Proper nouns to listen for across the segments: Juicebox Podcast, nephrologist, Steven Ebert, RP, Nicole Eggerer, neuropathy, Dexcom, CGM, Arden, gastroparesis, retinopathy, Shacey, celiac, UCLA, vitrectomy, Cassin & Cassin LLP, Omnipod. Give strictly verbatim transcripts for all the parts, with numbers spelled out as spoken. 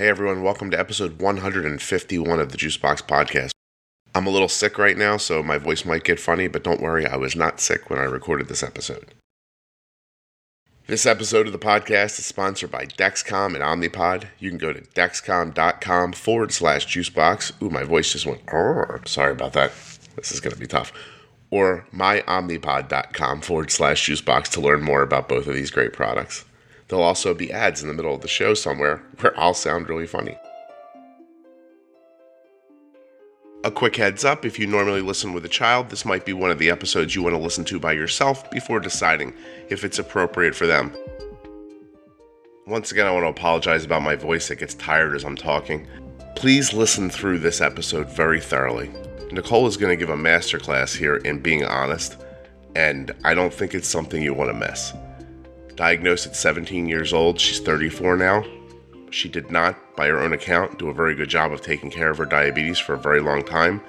Hey everyone, welcome to episode one hundred fifty-one of the Juicebox Podcast. I'm a little sick right now, so my voice might get funny, but don't worry, I was not sick when I recorded this episode. This episode of the podcast is sponsored by Dexcom and Omnipod. You can go to dexcom.com forward slash juicebox. Ooh, my voice just went, oh, sorry about that. This is going to be tough. Or myomnipod.com forward slash juicebox to learn more about both of these great products. There'll also be ads in the middle of the show somewhere where I'll sound really funny. A quick heads up, if you normally listen with a child, this might be one of the episodes you want to listen to by yourself before deciding if it's appropriate for them. Once again, I want to apologize about my voice. It gets tired as I'm talking. Please listen through this episode very thoroughly. Nicole is going to give a masterclass here in being honest, and I don't think it's something you want to miss. Diagnosed at seventeen years old, she's thirty-four now. She did not, by her own account, do a very good job of taking care of her diabetes for a very long time.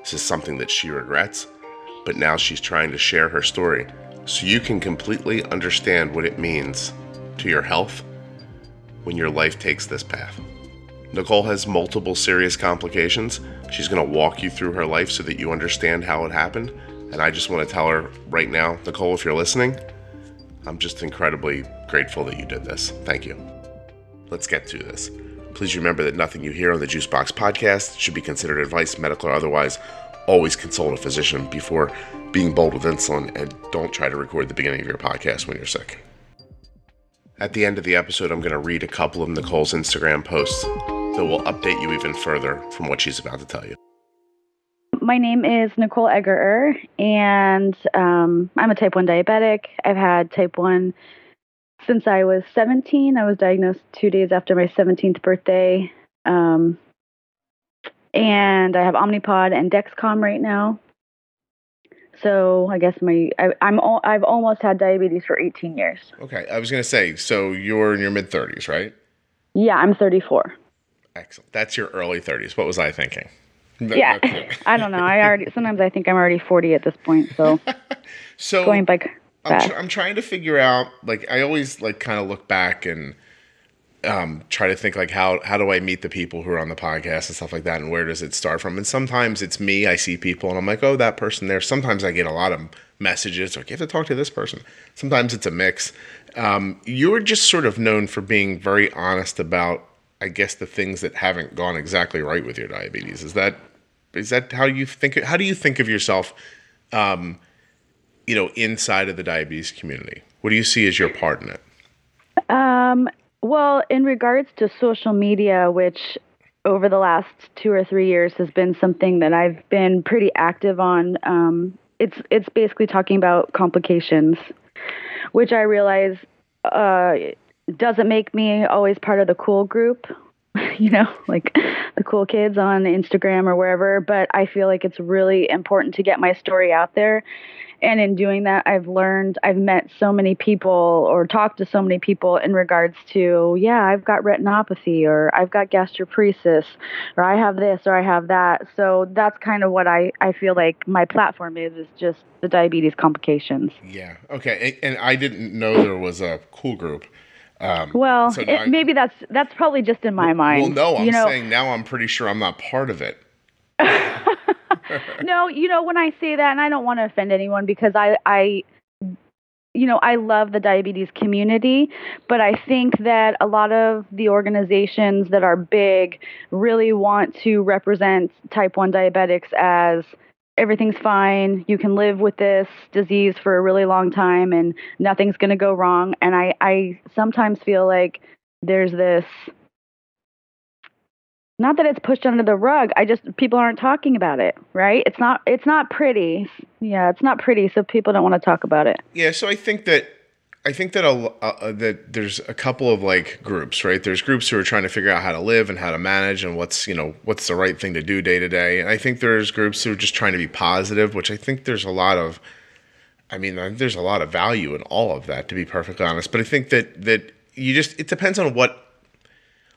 This is something that she regrets, but now she's trying to share her story so you can completely understand what it means to your health when your life takes this path. Nicole has multiple serious complications. She's going to walk you through her life so that you understand how it happened. And I just want to tell her right now, Nicole, if you're listening, I'm just incredibly grateful that you did this. Thank you. Let's get to this. Please remember that nothing you hear on the Juicebox Podcast should be considered advice, medical or otherwise. Always consult a physician before being bold with insulin, and don't try to record the beginning of your podcast when you're sick. At the end of the episode, I'm going to read a couple of Nicole's Instagram posts that will update you even further from what she's about to tell you. My name is Nicole Eggerer, and um, I'm a type one diabetic. I've had type one since I was seventeen. I was diagnosed two days after my seventeenth birthday. Um, and I have Omnipod and Dexcom right now. So I guess my I, I'm all, I've almost had diabetes for eighteen years. Okay, I was going to say, so you're in your mid-thirties, right? Yeah, I'm thirty-four. Excellent. That's your early thirties. What was I thinking? No, yeah, no I don't know. I already sometimes I think I'm already forty at this point. So, so going back, I'm, tr- I'm trying to figure out. Like I always like kind of look back and um, try to think like how how do I meet the people who are on the podcast and stuff like that, and where does it start from? And sometimes it's me. I see people and I'm like, oh, that person there. Sometimes I get a lot of messages like you have to talk to this person. Sometimes it's a mix. Um, you're just sort of known for being very honest about, I guess, the things that haven't gone exactly right with your diabetes. Is that is that how you think? How do you think of yourself, um, you know, inside of the diabetes community? What do you see as your part in it? Um, well, in regards to social media, which over the last two or three years has been something that I've been pretty active on, um, it's it's basically talking about complications, which I realize uh, doesn't make me always part of the cool group, you know, like the cool kids on Instagram or wherever, but I feel like it's really important to get my story out there. And in doing that, I've learned, I've met so many people or talked to so many people in regards to, yeah, I've got retinopathy or I've got gastroparesis or I have this or I have that. So that's kind of what I, I feel like my platform is, is just the diabetes complications. Yeah. Okay. And I didn't know there was a cool group. Um, well, so it, I, maybe that's that's probably just in my well, mind. Well, no, I'm you know, saying now I'm pretty sure I'm not part of it. No, you know, when I say that, and I don't want to offend anyone because I, I, you know, I love the diabetes community, but I think that a lot of the organizations that are big really want to represent type one diabetics as everything's fine. You can live with this disease for a really long time and nothing's going to go wrong. And I, I sometimes feel like there's this, not that it's pushed under the rug. I just, people aren't talking about it, right? It's not, it's not pretty. Yeah. It's not pretty. So people don't want to talk about it. Yeah. So I think that, I think that, a, uh, that there's a couple of like groups, right? There's groups who are trying to figure out how to live and how to manage and what's, you know, what's the right thing to do day to day. And I think there's groups who are just trying to be positive, which I think there's a lot of, I mean, there's a lot of value in all of that, to be perfectly honest. But I think that, that you just, it depends on what,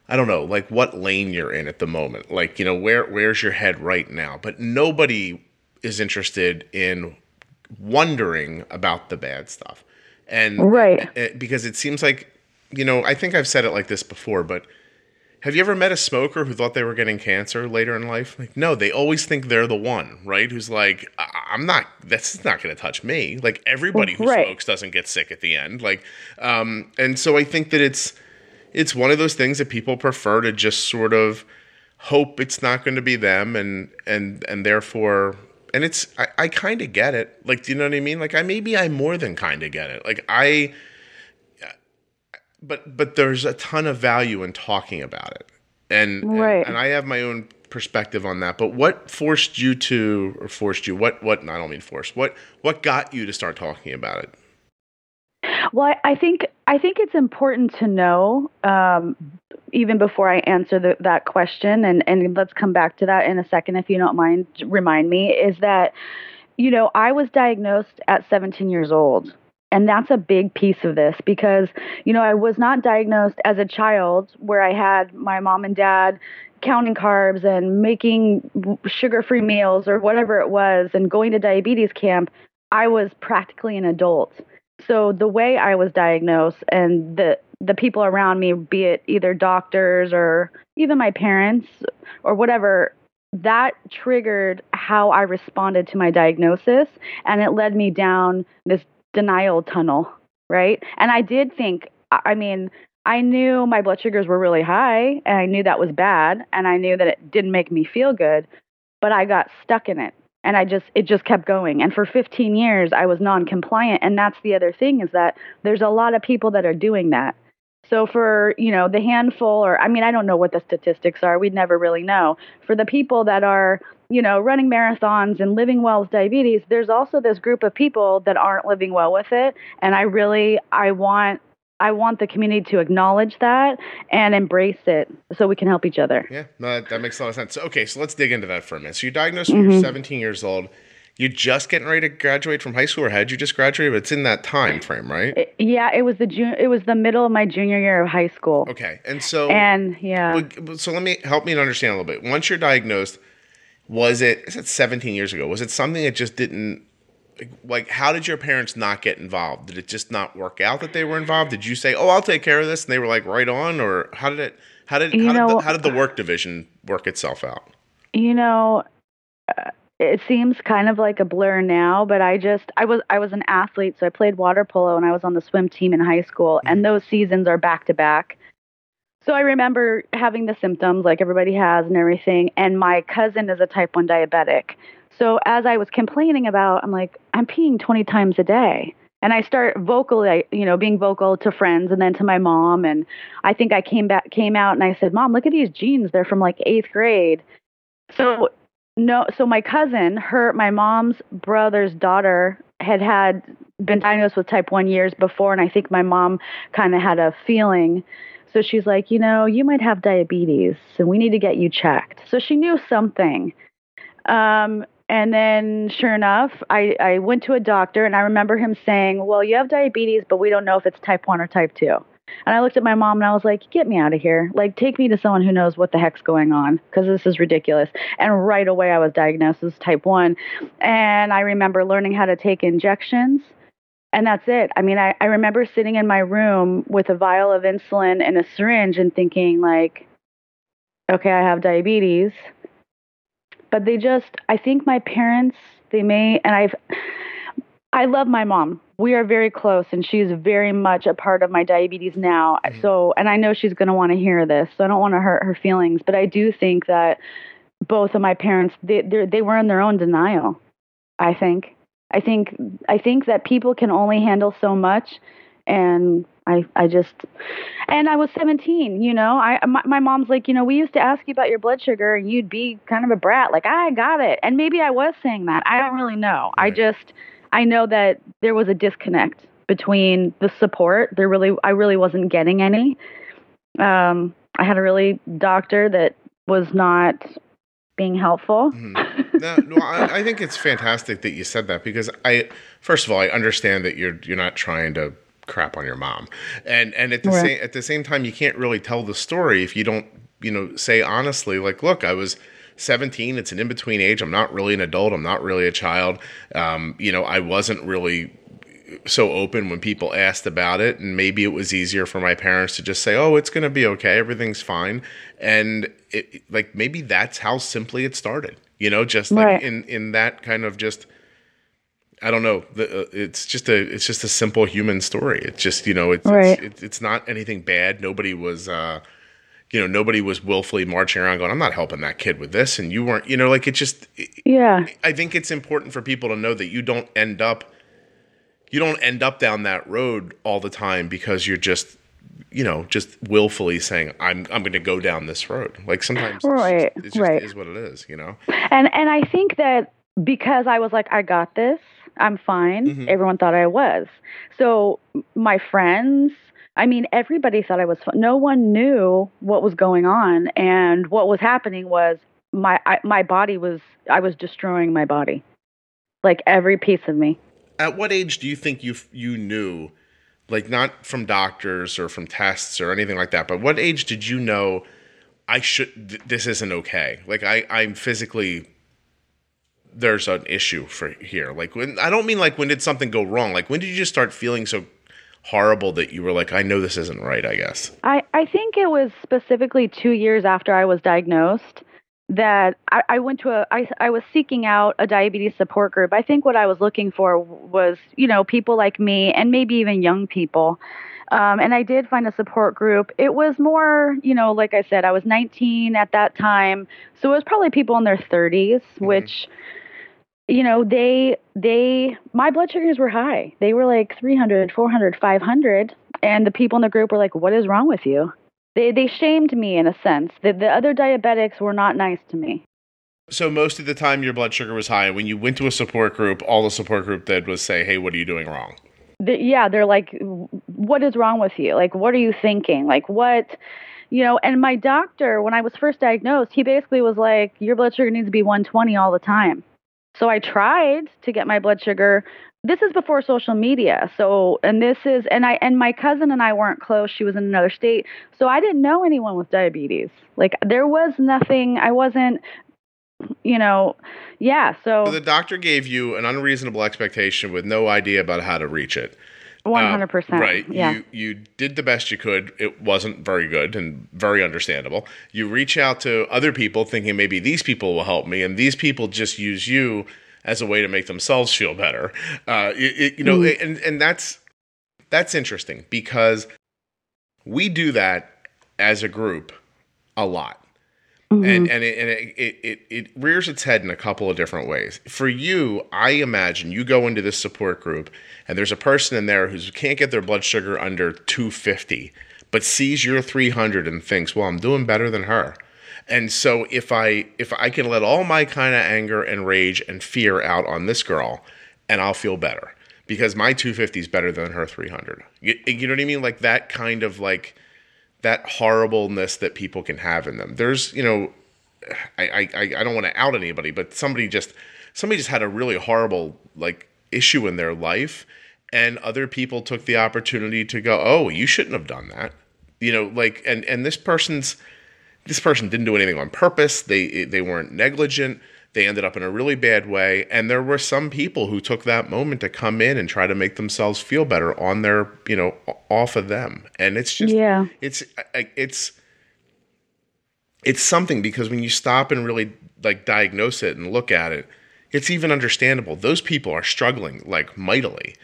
I don't know, like what lane you're in at the moment. Like, you know, where, where's your head right now? But nobody is interested in wondering about the bad stuff. And right. Because it seems like, you know, I think I've said it like this before, but Have you ever met a smoker who thought they were getting cancer later in life? Like, no, they always think they're the one, right? Who's like, I- I'm not, that's not going to touch me. Like, everybody who right. smokes doesn't get sick at the end. Like, um, and so I think that it's, it's one of those things that people prefer to just sort of hope it's not going to be them. And, and, and therefore, and it's, I, I kind of get it. Like, do you know what I mean? Like, I, maybe I more than kind of get it. Like I, But but there's a ton of value in talking about it, and, right. and and I have my own perspective on that. But what forced you to, or forced you? What what? I don't mean forced. What what got you to start talking about it? Well, I think I think it's important to know, um, even before I answer the, that question, and and let's come back to that in a second, if you don't mind. Remind me, is that, you know, I was diagnosed at seventeen years old. And that's a big piece of this because, you know, I was not diagnosed as a child where I had my mom and dad counting carbs and making sugar-free meals or whatever it was and going to diabetes camp. I was practically an adult. So the way I was diagnosed and the the people around me, be it either doctors or even my parents or whatever, that triggered how I responded to my diagnosis. And it led me down this denial tunnel, right? And I did think, I mean, I knew my blood sugars were really high and I knew that was bad and I knew that it didn't make me feel good, but I got stuck in it and I just, it just kept going. And for fifteen years, I was non-compliant. And that's the other thing is that there's a lot of people that are doing that. So for, you know, the handful or, I mean, I don't know what the statistics are. We'd never really know. For the people that are, you know, running marathons and living well with diabetes, there's also this group of people that aren't living well with it. And I really, I want, I want the community to acknowledge that and embrace it so we can help each other. Yeah, no, that, that makes a lot of sense. Okay, so let's dig into that for a minute. So you're diagnosed when mm-hmm. you're seventeen years old. You're just getting ready to graduate from high school, or had you just graduated? But it's in that time frame, right? It, yeah, it was the June. It was the middle of my junior year of high school. Okay, and so and yeah, so let me help me to understand a little bit. Once you're diagnosed, was it? Is it seventeen years ago? Was it something that just didn't? Like, how did your parents not get involved? Did it just not work out that they were involved? Did you say, "Oh, I'll take care of this," and they were like, "Right on"? Or how did it? How did? How, know, did the, how did the work division work itself out? You know. Uh, It seems kind of like a blur now, but I just, I was, I was an athlete. So I played water polo and I was on the swim team in high school, and those seasons are back to back. So I remember having the symptoms like everybody has and everything. And my cousin is a type one diabetic. So as I was complaining about, I'm like, I'm peeing twenty times a day. And I start vocally, you know, being vocal to friends and then to my mom. And I think I came back, came out and I said, Mom, look at these jeans. They're from like eighth grade. So No, so my cousin, her, my mom's brother's daughter had had been diagnosed with type one years before, and I think my mom kind of had a feeling. So she's like, you know, you might have diabetes, so we need to get you checked. So she knew something. Um, and then, sure enough, I, I went to a doctor, and I remember him saying, well, you have diabetes, but we don't know if it's type one or type two. And I looked at my mom and I was like, get me out of here. Like, take me to someone who knows what the heck's going on, because this is ridiculous. And right away I was diagnosed as type one. And I remember learning how to take injections, and that's it. I mean, I, I remember sitting in my room with a vial of insulin and a syringe and thinking like, okay, I have diabetes. But they just, I think my parents, they may, and I've, I love my mom. We are very close, and she's very much a part of my diabetes now. Mm-hmm. So, and I know she's going to want to hear this, so I don't want to hurt her feelings. But I do think that both of my parents, they they were in their own denial. I think, I think, I think that people can only handle so much, and I, I just, and I was seventeen. You know, I my, my mom's like, you know, we used to ask you about your blood sugar, and you'd be kind of a brat, like I got it, and maybe I was saying that. I don't really know. Right. I just. I know that there was a disconnect between the support. There really, I really wasn't getting any. Um, I had a really doctor that was not being helpful. Mm-hmm. No, no I, I think it's fantastic that you said that, because I, first of all, I understand that you're you're not trying to crap on your mom, and and at the right. same at the same time, you can't really tell the story if you don't, you know, say honestly, like, look, I was seventeen, it's an in-between age. I'm not really an adult. I'm not really a child. Um, you know, I wasn't really so open when people asked about it. And maybe it was easier for my parents to just say, oh, it's going to be okay. Everything's fine. And it, like, maybe that's how simply it started, you know, just like right. in, in that kind of just, I don't know. The, uh, it's just a, it's just a simple human story. It's just, you know, it's, right. it's, it's not anything bad. Nobody was, uh, you know, nobody was willfully marching around going, I'm not helping that kid with this. And you weren't, you know, like it just, yeah. I think it's important for people to know that you don't end up, you don't end up down that road all the time because you're just, you know, just willfully saying, I'm I'm going to go down this road. Like sometimes right, it just right. is what it is, you know? And and I think that because I was like, I got this, I'm fine. Mm-hmm. Everyone thought I was. So my friends, I mean, everybody thought I was fine. No one knew what was going on. And what was happening was my I, my body was, I was destroying my body, like every piece of me. At what age do you think you you knew, like not from doctors or from tests or anything like that, but what age did you know I should, th- this isn't okay? Like I, I'm physically, there's an issue for here. Like when, I don't mean like when did something go wrong? Like when did you just start feeling so horrible that you were like, I know this isn't right, I guess? I, I think it was specifically two years after I was diagnosed that I, I went to a, I, I was seeking out a diabetes support group. I think what I was looking for was, you know, people like me and maybe even young people. Um, and I did find a support group. It was more, you know, like I said, I was nineteen at that time. So it was probably people in their thirties, mm-hmm. which, you know, they, they, my blood sugars were high. They were like three hundred, four hundred, five hundred. And the people in the group were like, what is wrong with you? They they shamed me in a sense. The, the other diabetics were not nice to me. So most of the time your blood sugar was high. When you went to a support group, all the support group did was say, hey, what are you doing wrong? The, yeah, they're like, what is wrong with you? Like, what are you thinking? Like, what, you know, and my doctor, when I was first diagnosed, he basically was like, your blood sugar needs to be one twenty all the time. So I tried to get my blood sugar. This is before social media. So, and this is, and I, and my cousin and I weren't close. She was in another state. So I didn't know anyone with diabetes. Like there was nothing, I wasn't, you know, yeah. So, so the doctor gave you an unreasonable expectation with no idea about how to reach it. one hundred percent. Uh, right. Yeah. You, you did the best you could. It wasn't very good and very understandable. You reach out to other people thinking maybe these people will help me. And these people just use you as a way to make themselves feel better. Uh, it, it, you know, mm. and, and that's, that's interesting because we do that as a group a lot. Mm-hmm. And, and, it, and it, it, it, it rears its head in a couple of different ways. For you, I imagine you go into this support group and there's a person in there who can't get their blood sugar under two fifty, but sees your three hundred and thinks, well, I'm doing better than her. And so if I if I can let all my kind of anger and rage and fear out on this girl, and I'll feel better because my two fifty is better than her three hundred. You, you know what I mean? Like that kind of like that horribleness that people can have in them. There's, you know, I I, I don't want to out anybody, but somebody just somebody just had a really horrible like issue in their life, and other people took the opportunity to go, oh, you shouldn't have done that. You know, like and and this person's. This person didn't do anything on purpose. They they weren't negligent. They ended up in a really bad way. And there were some people who took that moment to come in and try to make themselves feel better on their, you know, off of them. And it's just, yeah. it's, it's, it's something because when you stop and really like diagnose it and look at it, it's even understandable. Those people are struggling like mightily.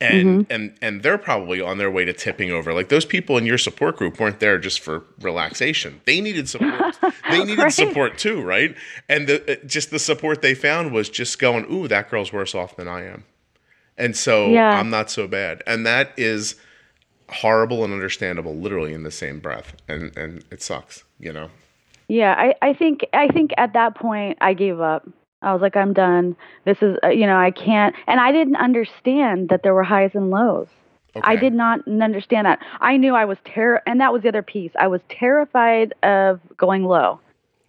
And, mm-hmm. and and they're probably on their way to tipping over. Like those people in your support group weren't there just for relaxation. They needed support. They needed right. support too, right? And the, just the support they found was just going, ooh, that girl's worse off than I am. And so yeah. I'm not so bad. And that is horrible and understandable literally in the same breath. And and it sucks, you know? Yeah, I, I think I think at that point I gave up. I was like, I'm done. This is, uh, you know, I can't. And I didn't understand that there were highs and lows. Okay. I did not understand that. I knew I was ter-. And that was the other piece. I was terrified of going low.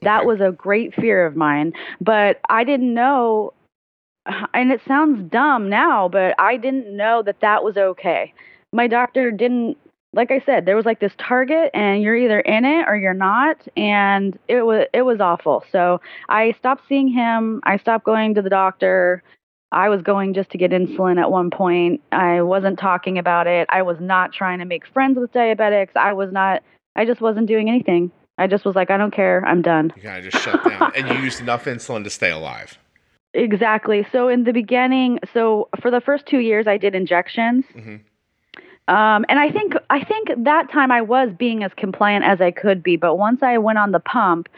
That okay. was a great fear of mine. But I didn't know. And it sounds dumb now, but I didn't know that that was okay. My doctor didn't. Like I said, there was like this target and you're either in it or you're not. And it was, it was awful. So I stopped seeing him. I stopped going to the doctor. I was going just to get insulin at one point. I wasn't talking about it. I was not trying to make friends with diabetics. I was not, I just wasn't doing anything. I just was like, I don't care. I'm done. You kind of just shut down. And you used enough insulin to stay alive. Exactly. So in the beginning, so for the first two years I did injections. Mm-hmm. Um, and I think, I think that time I was being as compliant as I could be. But once I went on the pump,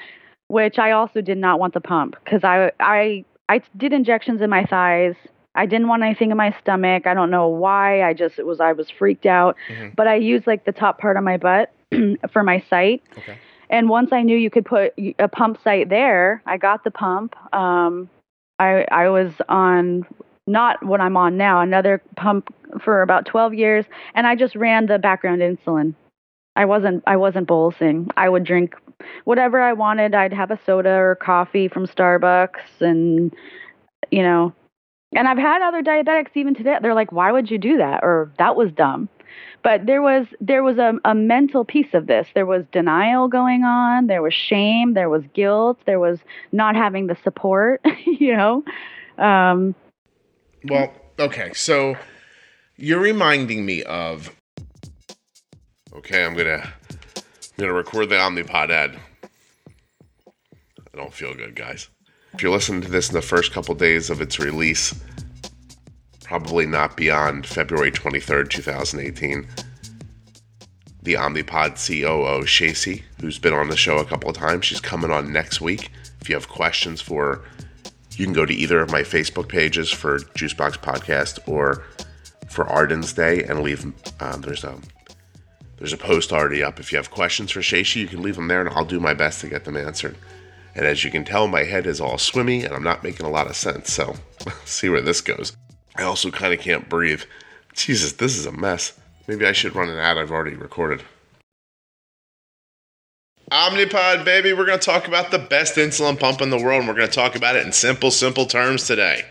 which I also did not want the pump because I, I, I did injections in my thighs. I didn't want anything in my stomach. I don't know why. I just, it was, I was freaked out, mm-hmm. but I used like the top part of my butt for my site. Okay. And once I knew you could put a pump site there, I got the pump. Um, I, I was on not what I'm on now, another pump for about twelve years. And I just ran the background insulin. I wasn't, I wasn't bolusing. I would drink whatever I wanted. I'd have a soda or coffee from Starbucks and, you know, and I've had other diabetics even today. They're like, why would you do that? Or that was dumb. But there was, there was a, a mental piece of this. There was denial going on. There was shame. There was guilt. There was not having the support, you know? Um, well, okay. So you're reminding me of, okay, I'm going to, I'm going to record the Omnipod ad. I don't feel good, guys. If you're listening to this in the first couple days of its release, probably not beyond February twenty-third, twenty eighteen, the Omnipod C O O, Shacey, who's been on the show a couple of times, she's coming on next week. If you have questions for her, you can go to either of my Facebook pages for Juicebox Podcast or for Arden's Day and leave, uh, there's a There's a post already up. If you have questions for Shacey, you can leave them there, and I'll do my best to get them answered. And as you can tell, my head is all swimmy, and I'm not making a lot of sense, so see where this goes. I also kind of can't breathe. Jesus, this is a mess. Maybe I should run an ad I've already recorded. Omnipod, baby, we're going to talk about the best insulin pump in the world, and we're going to talk about it in simple, simple terms today.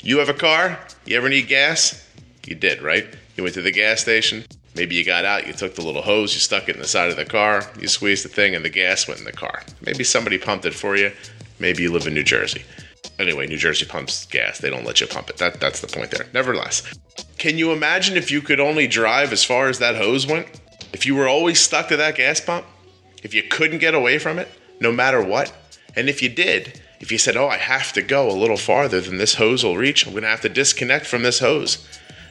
You have a car? You ever need gas? You did, right? You went to the gas station. Maybe you got out, you took the little hose, you stuck it in the side of the car, you squeezed the thing, and the gas went in the car. Maybe somebody pumped it for you. Maybe you live in New Jersey. Anyway, New Jersey pumps gas. They don't let you pump it. That, that's the point there. Nevertheless, can you imagine if you could only drive as far as that hose went? If you were always stuck to that gas pump? If you couldn't get away from it, no matter what? And if you did, if you said, oh, I have to go a little farther than this hose will reach, I'm going to have to disconnect from this hose.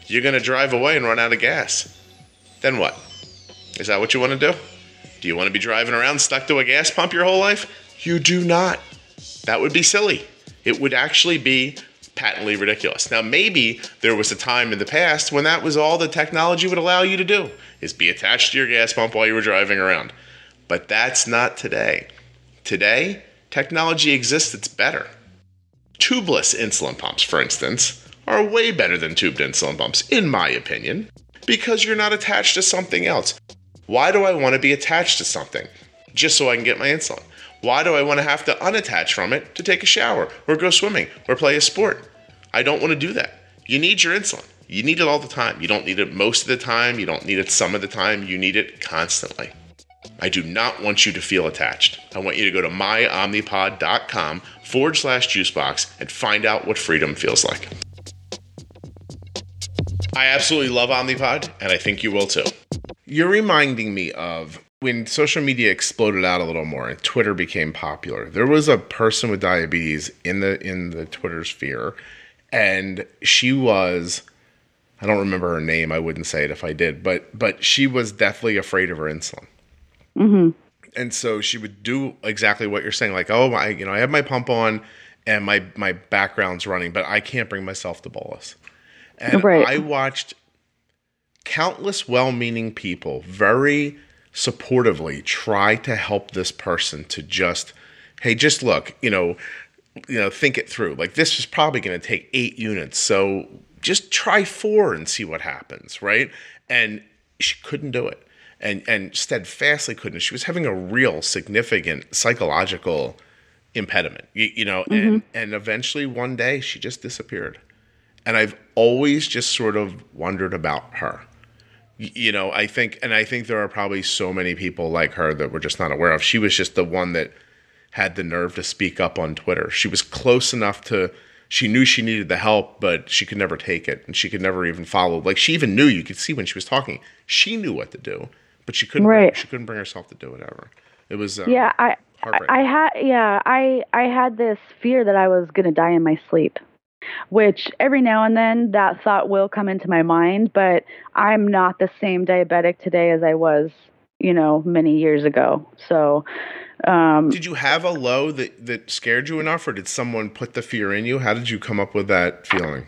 You're going to drive away and run out of gas. Then what? Is that what you want to do? Do you want to be driving around stuck to a gas pump your whole life? You do not. That would be silly. It would actually be patently ridiculous. Now, maybe there was a time in the past when that was all the technology would allow you to do, is be attached to your gas pump while you were driving around. But that's not today. Today, technology exists that's better. Tubeless insulin pumps, for instance, are way better than tubed insulin pumps, in my opinion. Because you're not attached to something else. Why do I want to be attached to something? Just so I can get my insulin. Why do I want to have to unattach from it to take a shower or go swimming or play a sport? I don't want to do that. You need your insulin. You need it all the time. You don't need it most of the time. You don't need it some of the time. You need it constantly. I do not want you to feel attached. I want you to go to myomnipod.com forward slash juicebox and find out what freedom feels like. I absolutely love Omnipod, and I think you will too. You're reminding me of when social media exploded out a little more and Twitter became popular. There was a person with diabetes in the in the Twitter sphere, and she was, I don't remember her name. I wouldn't say it if I did, but but she was deathly afraid of her insulin. Mm-hmm. And so she would do exactly what you're saying, like, oh, I, you know, I have my pump on and my my background's running, but I can't bring myself to bolus. And right. I watched countless well-meaning people very supportively try to help this person to just, hey, just look, you know, you know, think it through. Like this is probably going to take eight units, so just try four and see what happens, right? And she couldn't do it, and and steadfastly couldn't. She was having a real significant psychological impediment, you, you know, mm-hmm. and and eventually one day she just disappeared. And I've always just sort of wondered about her. You know, I think, and I think there are probably so many people like her that we're just not aware of. She was just the one that had the nerve to speak up on Twitter. She was close enough to she knew she needed the help, but she could never take it, and she could never even follow. Like, she even knew, you could see when she was talking, she knew what to do, but she couldn't. Right. She couldn't bring herself to do it ever. It was uh, yeah. I I had yeah. I I had this fear that I was gonna die in my sleep, which every now and then that thought will come into my mind. But I'm not the same diabetic today as I was, you know, many years ago. So, um, did you have a low that, that scared you enough, or did someone put the fear in you? How did you come up with that feeling?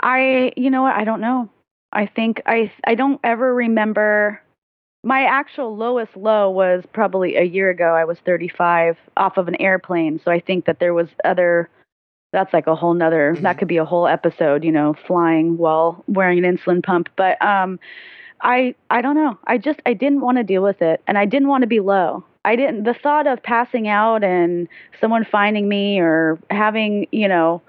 I, you know what? I don't know. I think I, I don't ever remember. My actual lowest low was probably a year ago. I was thirty-five off of an airplane. So I think that there was other, that's like a whole nother, mm-hmm. that could be a whole episode, you know, flying while wearing an insulin pump. But, um, I, I don't know. I just, I didn't want to deal with it, and I didn't want to be low. I didn't, the thought of passing out and someone finding me or having, you know.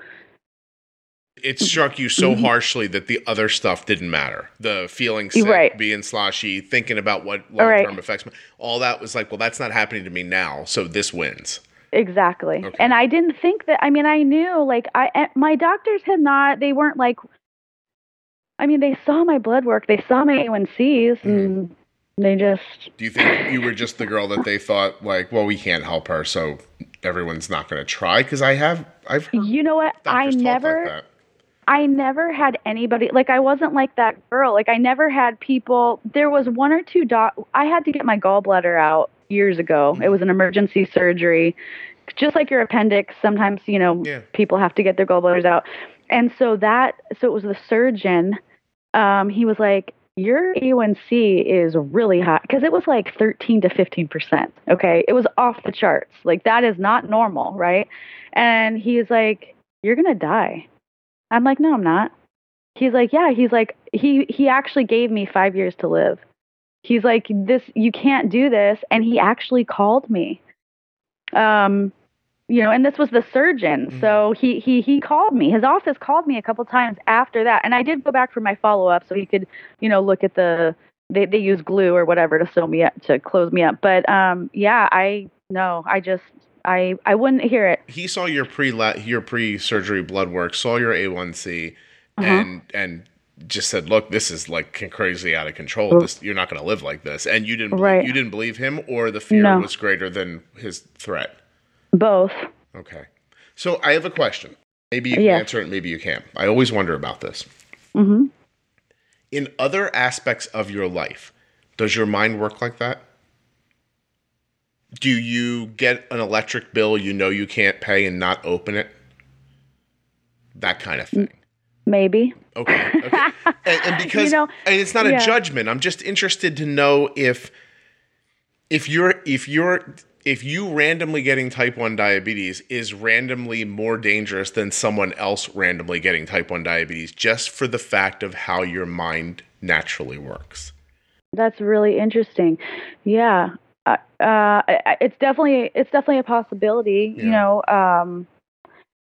It struck you so harshly that the other stuff didn't matter. The feeling sick, right. being sloshy, thinking about what long-term right. effects, all that was like, well, that's not happening to me now. So this wins. Exactly. Okay. And I didn't think that, I mean, I knew like I, my doctors had not, they weren't like, I mean, they saw my blood work. They saw my A one Cs, and mm-hmm. they just... Do you think you were just the girl that they thought, like, well, we can't help her, so everyone's not going to try? Because I have... I've heard you know what? I never... Like I never had anybody... Like, I wasn't like that girl. Like, I never had people... There was one or two... Do- I had to get my gallbladder out years ago. Mm-hmm. It was an emergency surgery. Just like your appendix, sometimes, you know, yeah. people have to get their gallbladders out. And so that... So it was the surgeon... Um, he was like, your A one C is really high, because it was like thirteen to fifteen percent. Okay. It was off the charts. Like, that is not normal. Right. And he's like, you're going to die. I'm like, no, I'm not. He's like, yeah, he's like, he, he actually gave me five years to live. He's like, this, you can't do this. And he actually called me, um, you know, and this was the surgeon. So he, he, he called me, his office called me a couple times after that. And I did go back for my follow-up so he could, you know, look at the, they, they use glue or whatever to sew me up, to close me up. But, um, yeah, I, no, I just, I, I wouldn't hear it. He saw your pre your pre-surgery blood work, saw your A one C uh-huh. and, and just said, look, this is like crazy out of control. This, you're not going to live like this. And you didn't, right. you didn't believe him, or the fear no. was greater than his threat. Both. Okay. So I have a question. Maybe you can yes. answer it, maybe you can't. I always wonder about this. Mm-hmm. In other aspects of your life, does your mind work like that? Do you get an electric bill you know you can't pay and not open it? That kind of thing. Maybe. Okay. okay. and, and because you know, and it's not yeah. a judgment. I'm just interested to know if if you're if you're if you randomly getting type one diabetes is randomly more dangerous than someone else randomly getting type one diabetes, just for the fact of how your mind naturally works. That's really interesting. Yeah. Uh, uh, it's definitely, it's definitely a possibility, yeah. you know, um,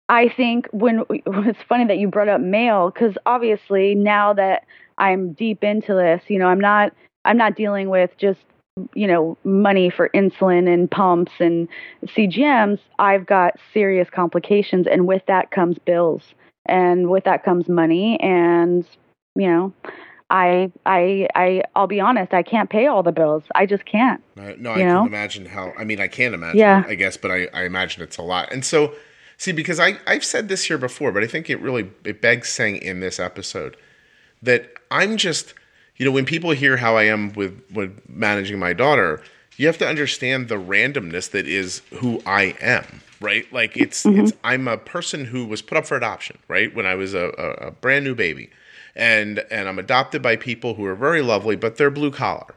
I think when it's funny that you brought up male, cause obviously now that I'm deep into this, you know, I'm not, I'm not dealing with just, you know, money for insulin and pumps and C G Ms, I've got serious complications. And with that comes bills, and with that comes money. And, you know, I, I, I, I'll be honest, I can't pay all the bills. I just can't. Uh, no, I know? Can imagine how, I mean, I can't imagine, yeah. I guess, but I, I imagine it's a lot. And so, see, because I, I've said this here before, but I think it really, it begs saying in this episode that I'm just, you know, when people hear how I am with, with managing my daughter, you have to understand the randomness that is who I am, right? Like it's, mm-hmm. it's I'm a person who was put up for adoption, right? When I was a, a, a brand new baby, and and I'm adopted by people who are very lovely, but they're blue collar,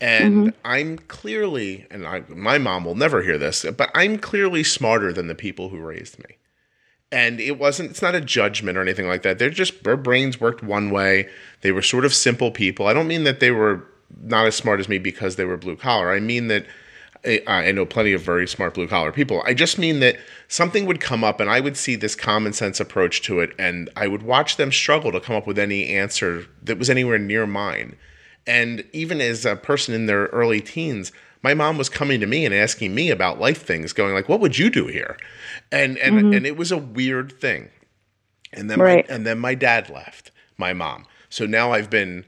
and mm-hmm. I'm clearly, and I, my mom will never hear this, but I'm clearly smarter than the people who raised me. And it wasn't, it's not a judgment or anything like that. They're just, their brains worked one way. They were sort of simple people. I don't mean that they were not as smart as me because they were blue collar. I mean that I, I know plenty of very smart blue collar people. I just mean that something would come up and I would see this common sense approach to it. And I would watch them struggle to come up with any answer that was anywhere near mine. And even as a person in their early teens, my mom was coming to me and asking me about life things, going like, what would you do here? And and, mm-hmm. and it was a weird thing. And then right. my, and then my dad left, my mom. So now I've been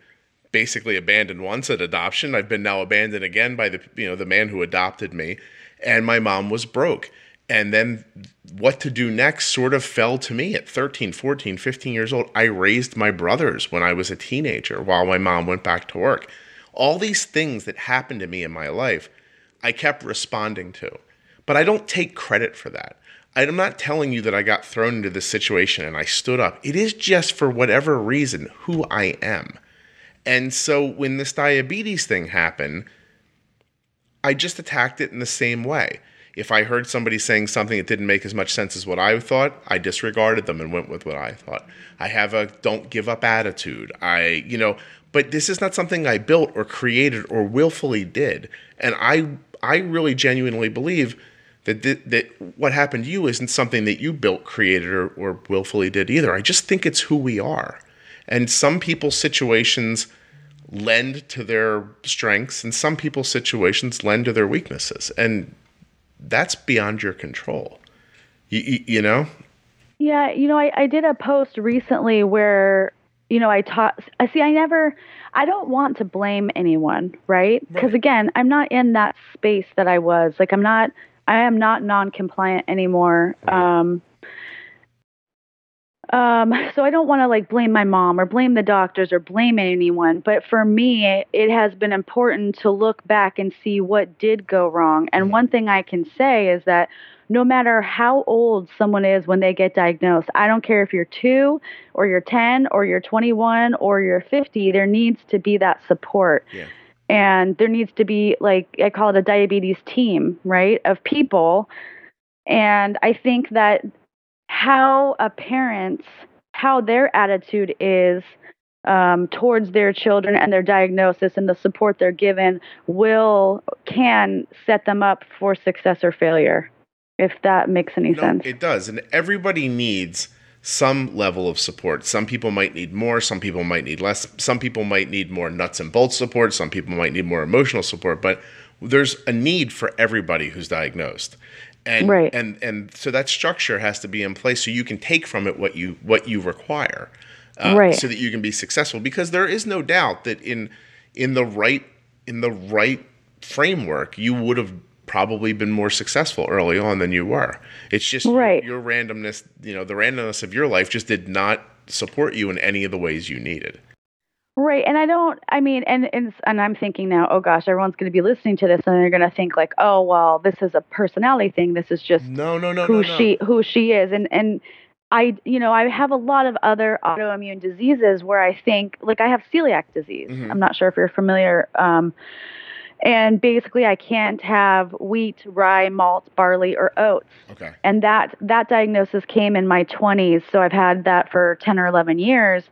basically abandoned once at adoption. I've been now abandoned again by the you know the man who adopted me. And my mom was broke. And then what to do next sort of fell to me at thirteen, fourteen, fifteen years old. I raised my brothers when I was a teenager while my mom went back to work. All these things that happened to me in my life, I kept responding to. But I don't take credit for that. I'm not telling you that I got thrown into this situation and I stood up. It is just, for whatever reason, who I am. And so when this diabetes thing happened, I just attacked it in the same way. If I heard somebody saying something that didn't make as much sense as what I thought, I disregarded them and went with what I thought. I have a don't give up attitude. I, you know, but this is not something I built or created or willfully did. And I, I really genuinely believe that th- that what happened to you isn't something that you built, created, or, or willfully did either. I just think it's who we are. And some people's situations lend to their strengths, and some people's situations lend to their weaknesses. And that's beyond your control, you, you, you know? Yeah. You know, I, I did a post recently where, you know, I taught, I see, I never, I don't want to blame anyone, right? Because right. again, I'm not in that space that I was. Like, I'm not, I am not non-compliant anymore. Right. Um, um, so I don't want to like blame my mom or blame the doctors or blame anyone. But for me, it, it has been important to look back and see what did go wrong. And one thing I can say is that no matter how old someone is when they get diagnosed, I don't care if you're two or you're ten or you're twenty-one or you're fifty, there needs to be that support. Yeah. And there needs to be, like, I call it a diabetes team, right, of people. And I think that how a parent, how their attitude is um, towards their children and their diagnosis and the support they're given will, can set them up for success or failure, if that makes any no, sense. It does. And everybody needs some level of support. Some people might need more. Some people might need less. Some people might need more nuts and bolts support. Some people might need more emotional support. But there's a need for everybody who's diagnosed. And, right. and and so that structure has to be in place so you can take from it what you what you require, uh, right. so that you can be successful. Because there is no doubt that in in the right in the right framework, you would have probably been more successful early on than you were. It's just right. your, your randomness, you know, the randomness of your life just did not support you in any of the ways you needed. Right. And I don't, I mean, and, and and I'm thinking now, oh gosh, everyone's going to be listening to this and they're going to think like, oh, well, this is a personality thing. This is just no, no, no, who no, no. she, who she is. And, and I, you know, I have a lot of other autoimmune diseases where I think, like, I have celiac disease. Mm-hmm. I'm not sure if you're familiar. Um, and basically I can't have wheat, rye, malt, barley, or oats. Okay. And that, that diagnosis came in my twenties. So I've had that for ten or eleven years.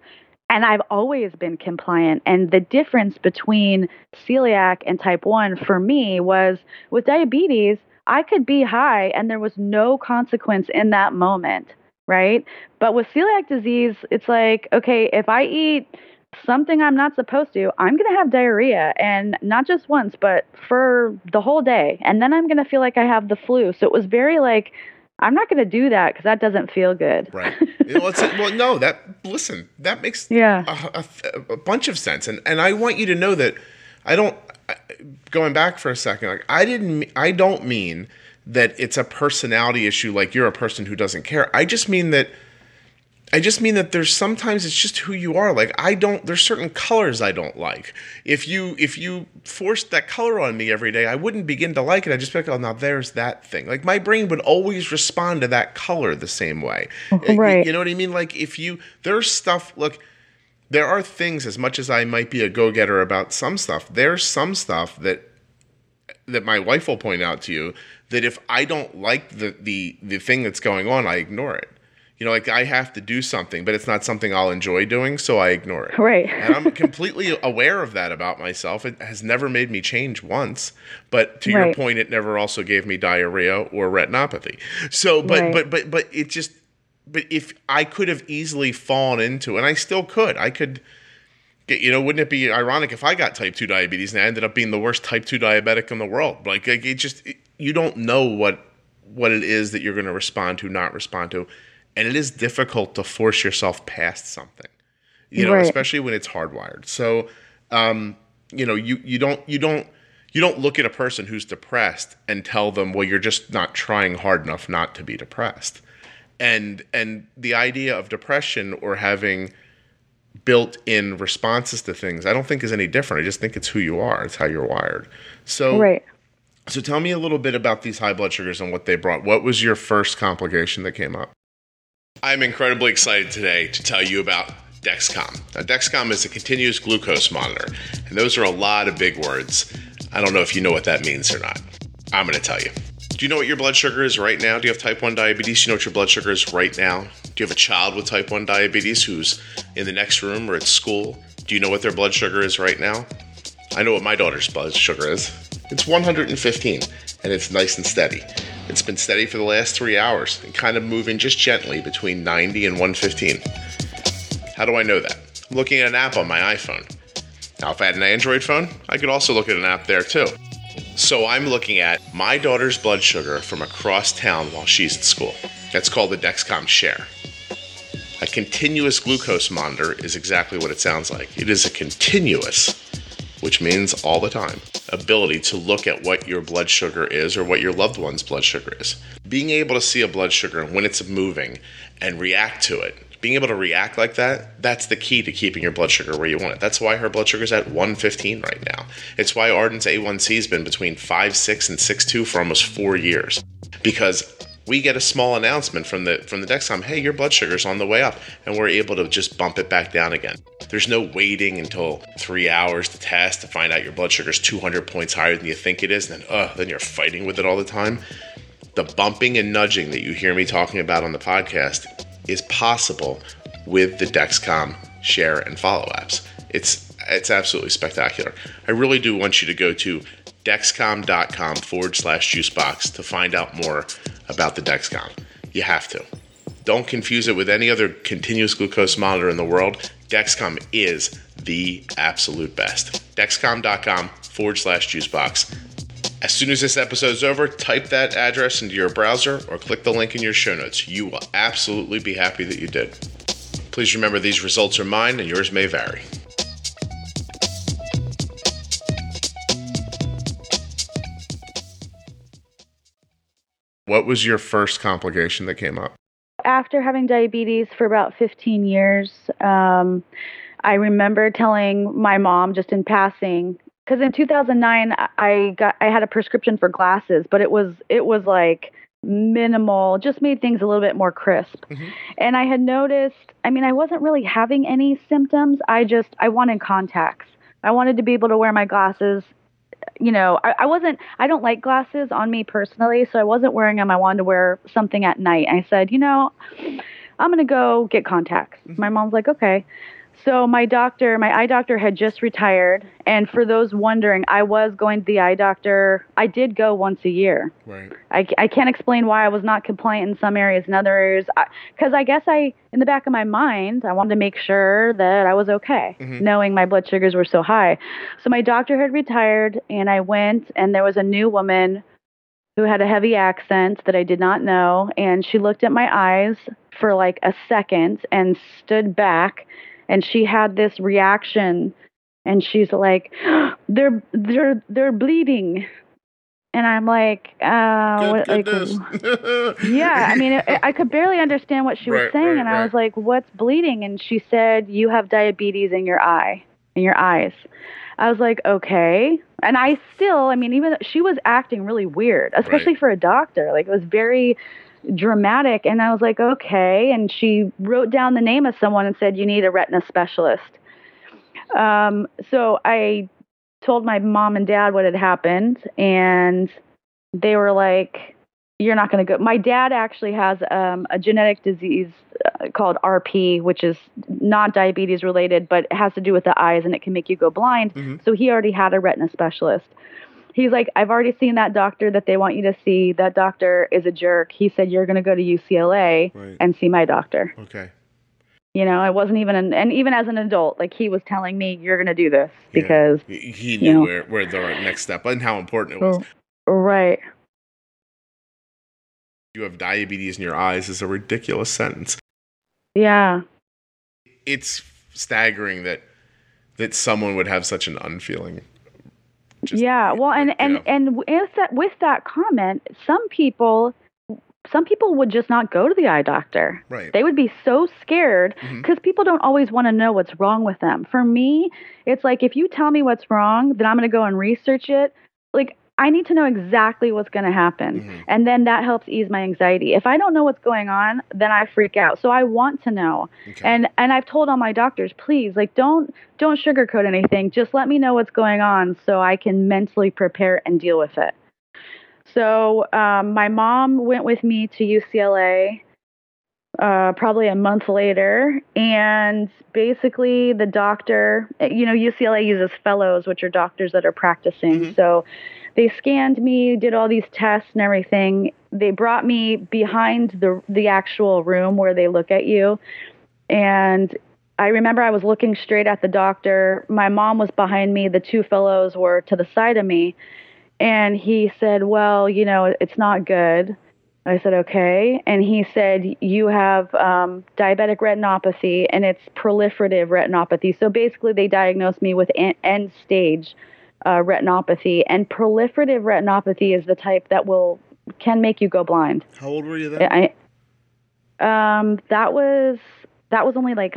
And I've always been compliant. And the difference between celiac and type one for me was with diabetes, I could be high and there was no consequence in that moment, right? But with celiac disease, it's like, okay, if I eat something I'm not supposed to, I'm going to have diarrhea, and not just once, but for the whole day. And then I'm going to feel like I have the flu. So it was very like, I'm not going to do that because that doesn't feel good. Right. Well, it's, well no, that, listen, that makes yeah. a, a, a bunch of sense. And and I want you to know that I don't, going back for a second, like I didn't, I don't mean that it's a personality issue. Like you're a person who doesn't care. I just mean that, I just mean that there's sometimes it's just who you are. Like I don't, there's certain colors I don't like. If you, if you forced that color on me every day, I wouldn't begin to like it. I'd just be like, oh, now there's that thing. Like my brain would always respond to that color the same way. Right. You, you know what I mean? Like if you, there's stuff, look, there are things, as much as I might be a go-getter about some stuff, there's some stuff that, that my wife will point out to you that if I don't like the, the, the thing that's going on, I ignore it. You know, like I have to do something, but it's not something I'll enjoy doing, so I ignore it. Right. And I'm completely aware of that about myself. It has never made me change once. But to right. your point, it never also gave me diarrhea or retinopathy. So, but, right. but, but, but it just, but if I could have easily fallen into, and I still could, I could You know, wouldn't it be ironic if I got type two diabetes and I ended up being the worst type two diabetic in the world? Like, it just, it, you don't know what what it is that you're going to respond to, not respond to. And it is difficult to force yourself past something, you know, right. especially when it's hardwired. So, um, you know, you, you don't, you don't, you don't look at a person who's depressed and tell them, well, you're just not trying hard enough not to be depressed. And, and the idea of depression or having built-in responses to things, I don't think is any different. I just think it's who you are. It's how you're wired. So, right. So tell me a little bit about these high blood sugars and what they brought. What was your first complication that came up? I'm incredibly excited today to tell you about Dexcom. Now, Dexcom is a continuous glucose monitor, and those are a lot of big words. I don't know if you know what that means or not. I'm going to tell you. Do you know what your blood sugar is right now? Do you have type one diabetes? Do you know what your blood sugar is right now? Do you have a child with type one diabetes who's in the next room or at school? Do you know what their blood sugar is right now? I know what my daughter's blood sugar is. It's one hundred fifteen, and it's nice and steady. It's been steady for the last three hours and kind of moving just gently between ninety and one fifteen. How do I know that? I'm looking at an app on my iPhone. Now, if I had an Android phone, I could also look at an app there too. So I'm looking at my daughter's blood sugar from across town while she's at school. That's called the Dexcom Share. A continuous glucose monitor is exactly what it sounds like. It is a continuous, which means all the time, ability to look at what your blood sugar is or what your loved one's blood sugar is. Being able to see a blood sugar and when it's moving and react to it, being able to react like that, that's the key to keeping your blood sugar where you want it. That's why her blood sugar's at one fifteen right now. It's why Arden's A one C has been between five point six and six point two for almost four years. Because we get a small announcement from the from the Dexcom, hey, your blood sugar's on the way up, and we're able to just bump it back down again. There's no waiting until three hours to test to find out your blood sugar's two hundred points higher than you think it is, and then, uh, then you're fighting with it all the time. The bumping and nudging that you hear me talking about on the podcast is possible with the Dexcom Share and Follow apps. It's, it's absolutely spectacular. I really do want you to go to Dexcom.com forward slash juicebox to find out more about the Dexcom. You have to. Don't confuse it with any other continuous glucose monitor in the world. Dexcom is the absolute best. Dexcom.com forward slash juicebox. As soon as this episode's over, type that address into your browser or click the link in your show notes. You will absolutely be happy that you did. Please remember these results are mine and yours may vary. What was your first complication that came up? After having diabetes for about fifteen years, um, I remember telling my mom just in passing, because in two thousand nine I got I had a prescription for glasses, but it was it was like minimal, just made things a little bit more crisp. Mm-hmm. And I had noticed, I mean, I wasn't really having any symptoms. I just I wanted contacts. I wanted to be able to wear my glasses. You know, I, I wasn't, I don't like glasses on me personally, so I wasn't wearing them. I wanted to wear something at night. I said, you know, I'm going to go get contacts. Mm-hmm. My mom's like, okay. So my doctor, my eye doctor had just retired. And for those wondering, I was going to the eye doctor. I did go once a year. Right. I, I can't explain why I was not compliant in some areas and other areas. Because I, I guess I, in the back of my mind, I wanted to make sure that I was okay, mm-hmm. knowing my blood sugars were so high. So my doctor had retired and I went, and there was a new woman who had a heavy accent that I did not know. And she looked at my eyes for like a second and stood back. And she had this reaction, and she's like, "They're they're they're bleeding," and I'm like, uh, what, like "Yeah." I mean, it, I could barely understand what she right, was saying, right, and I right. was like, "What's bleeding?" And she said, "You have diabetes in your eye, in your eyes." I was like, "Okay," and I still, I mean, even she was acting really weird, especially right. for a doctor. Like, it was very dramatic. And I was like, okay. And she wrote down the name of someone and said, you need a retina specialist. Um, so I told my mom and dad what had happened, and they were like, you're not going to go. My dad actually has um, a genetic disease called R P, which is not diabetes related, but it has to do with the eyes, and it can make you go blind. Mm-hmm. So he already had a retina specialist. He's like, I've already seen that doctor that they want you to see. That doctor is a jerk. He said, you're going to go to U C L A right. and see my doctor. Okay. You know, I wasn't even, an, and even as an adult, like he was telling me, you're going to do this yeah. because he knew you know, where, where the next step and how important it was. Right. You have diabetes in your eyes is a ridiculous sentence. Yeah. It's staggering that, that someone would have such an unfeeling. Just, yeah. Well, and, you know. and, and with that, with that comment, some people, some people would just not go to the eye doctor. Right. They would be so scared because mm-hmm. people don't always want to know what's wrong with them. For me, it's like, if you tell me what's wrong, then I'm going to go and research it. Like, I need to know exactly what's going to happen. Mm-hmm. And then that helps ease my anxiety. If I don't know what's going on, then I freak out. So I want to know. Okay. And and I've told all my doctors, please, like, don't don't sugarcoat anything. Just let me know what's going on so I can mentally prepare and deal with it. So um, my mom went with me to U C L A uh, probably a month later. And basically the doctor, you know, U C L A uses fellows, which are doctors that are practicing. Mm-hmm. So they scanned me, did all these tests and everything. They brought me behind the the actual room where they look at you. And I remember I was looking straight at the doctor. My mom was behind me. The two fellows were to the side of me. And he said, well, you know, it's not good. I said, okay. And he said, you have um, diabetic retinopathy, and it's proliferative retinopathy. So basically they diagnosed me with an- end stage uh, retinopathy, and proliferative retinopathy is the type that will can make you go blind. How old were you then? I, um, that was that was only like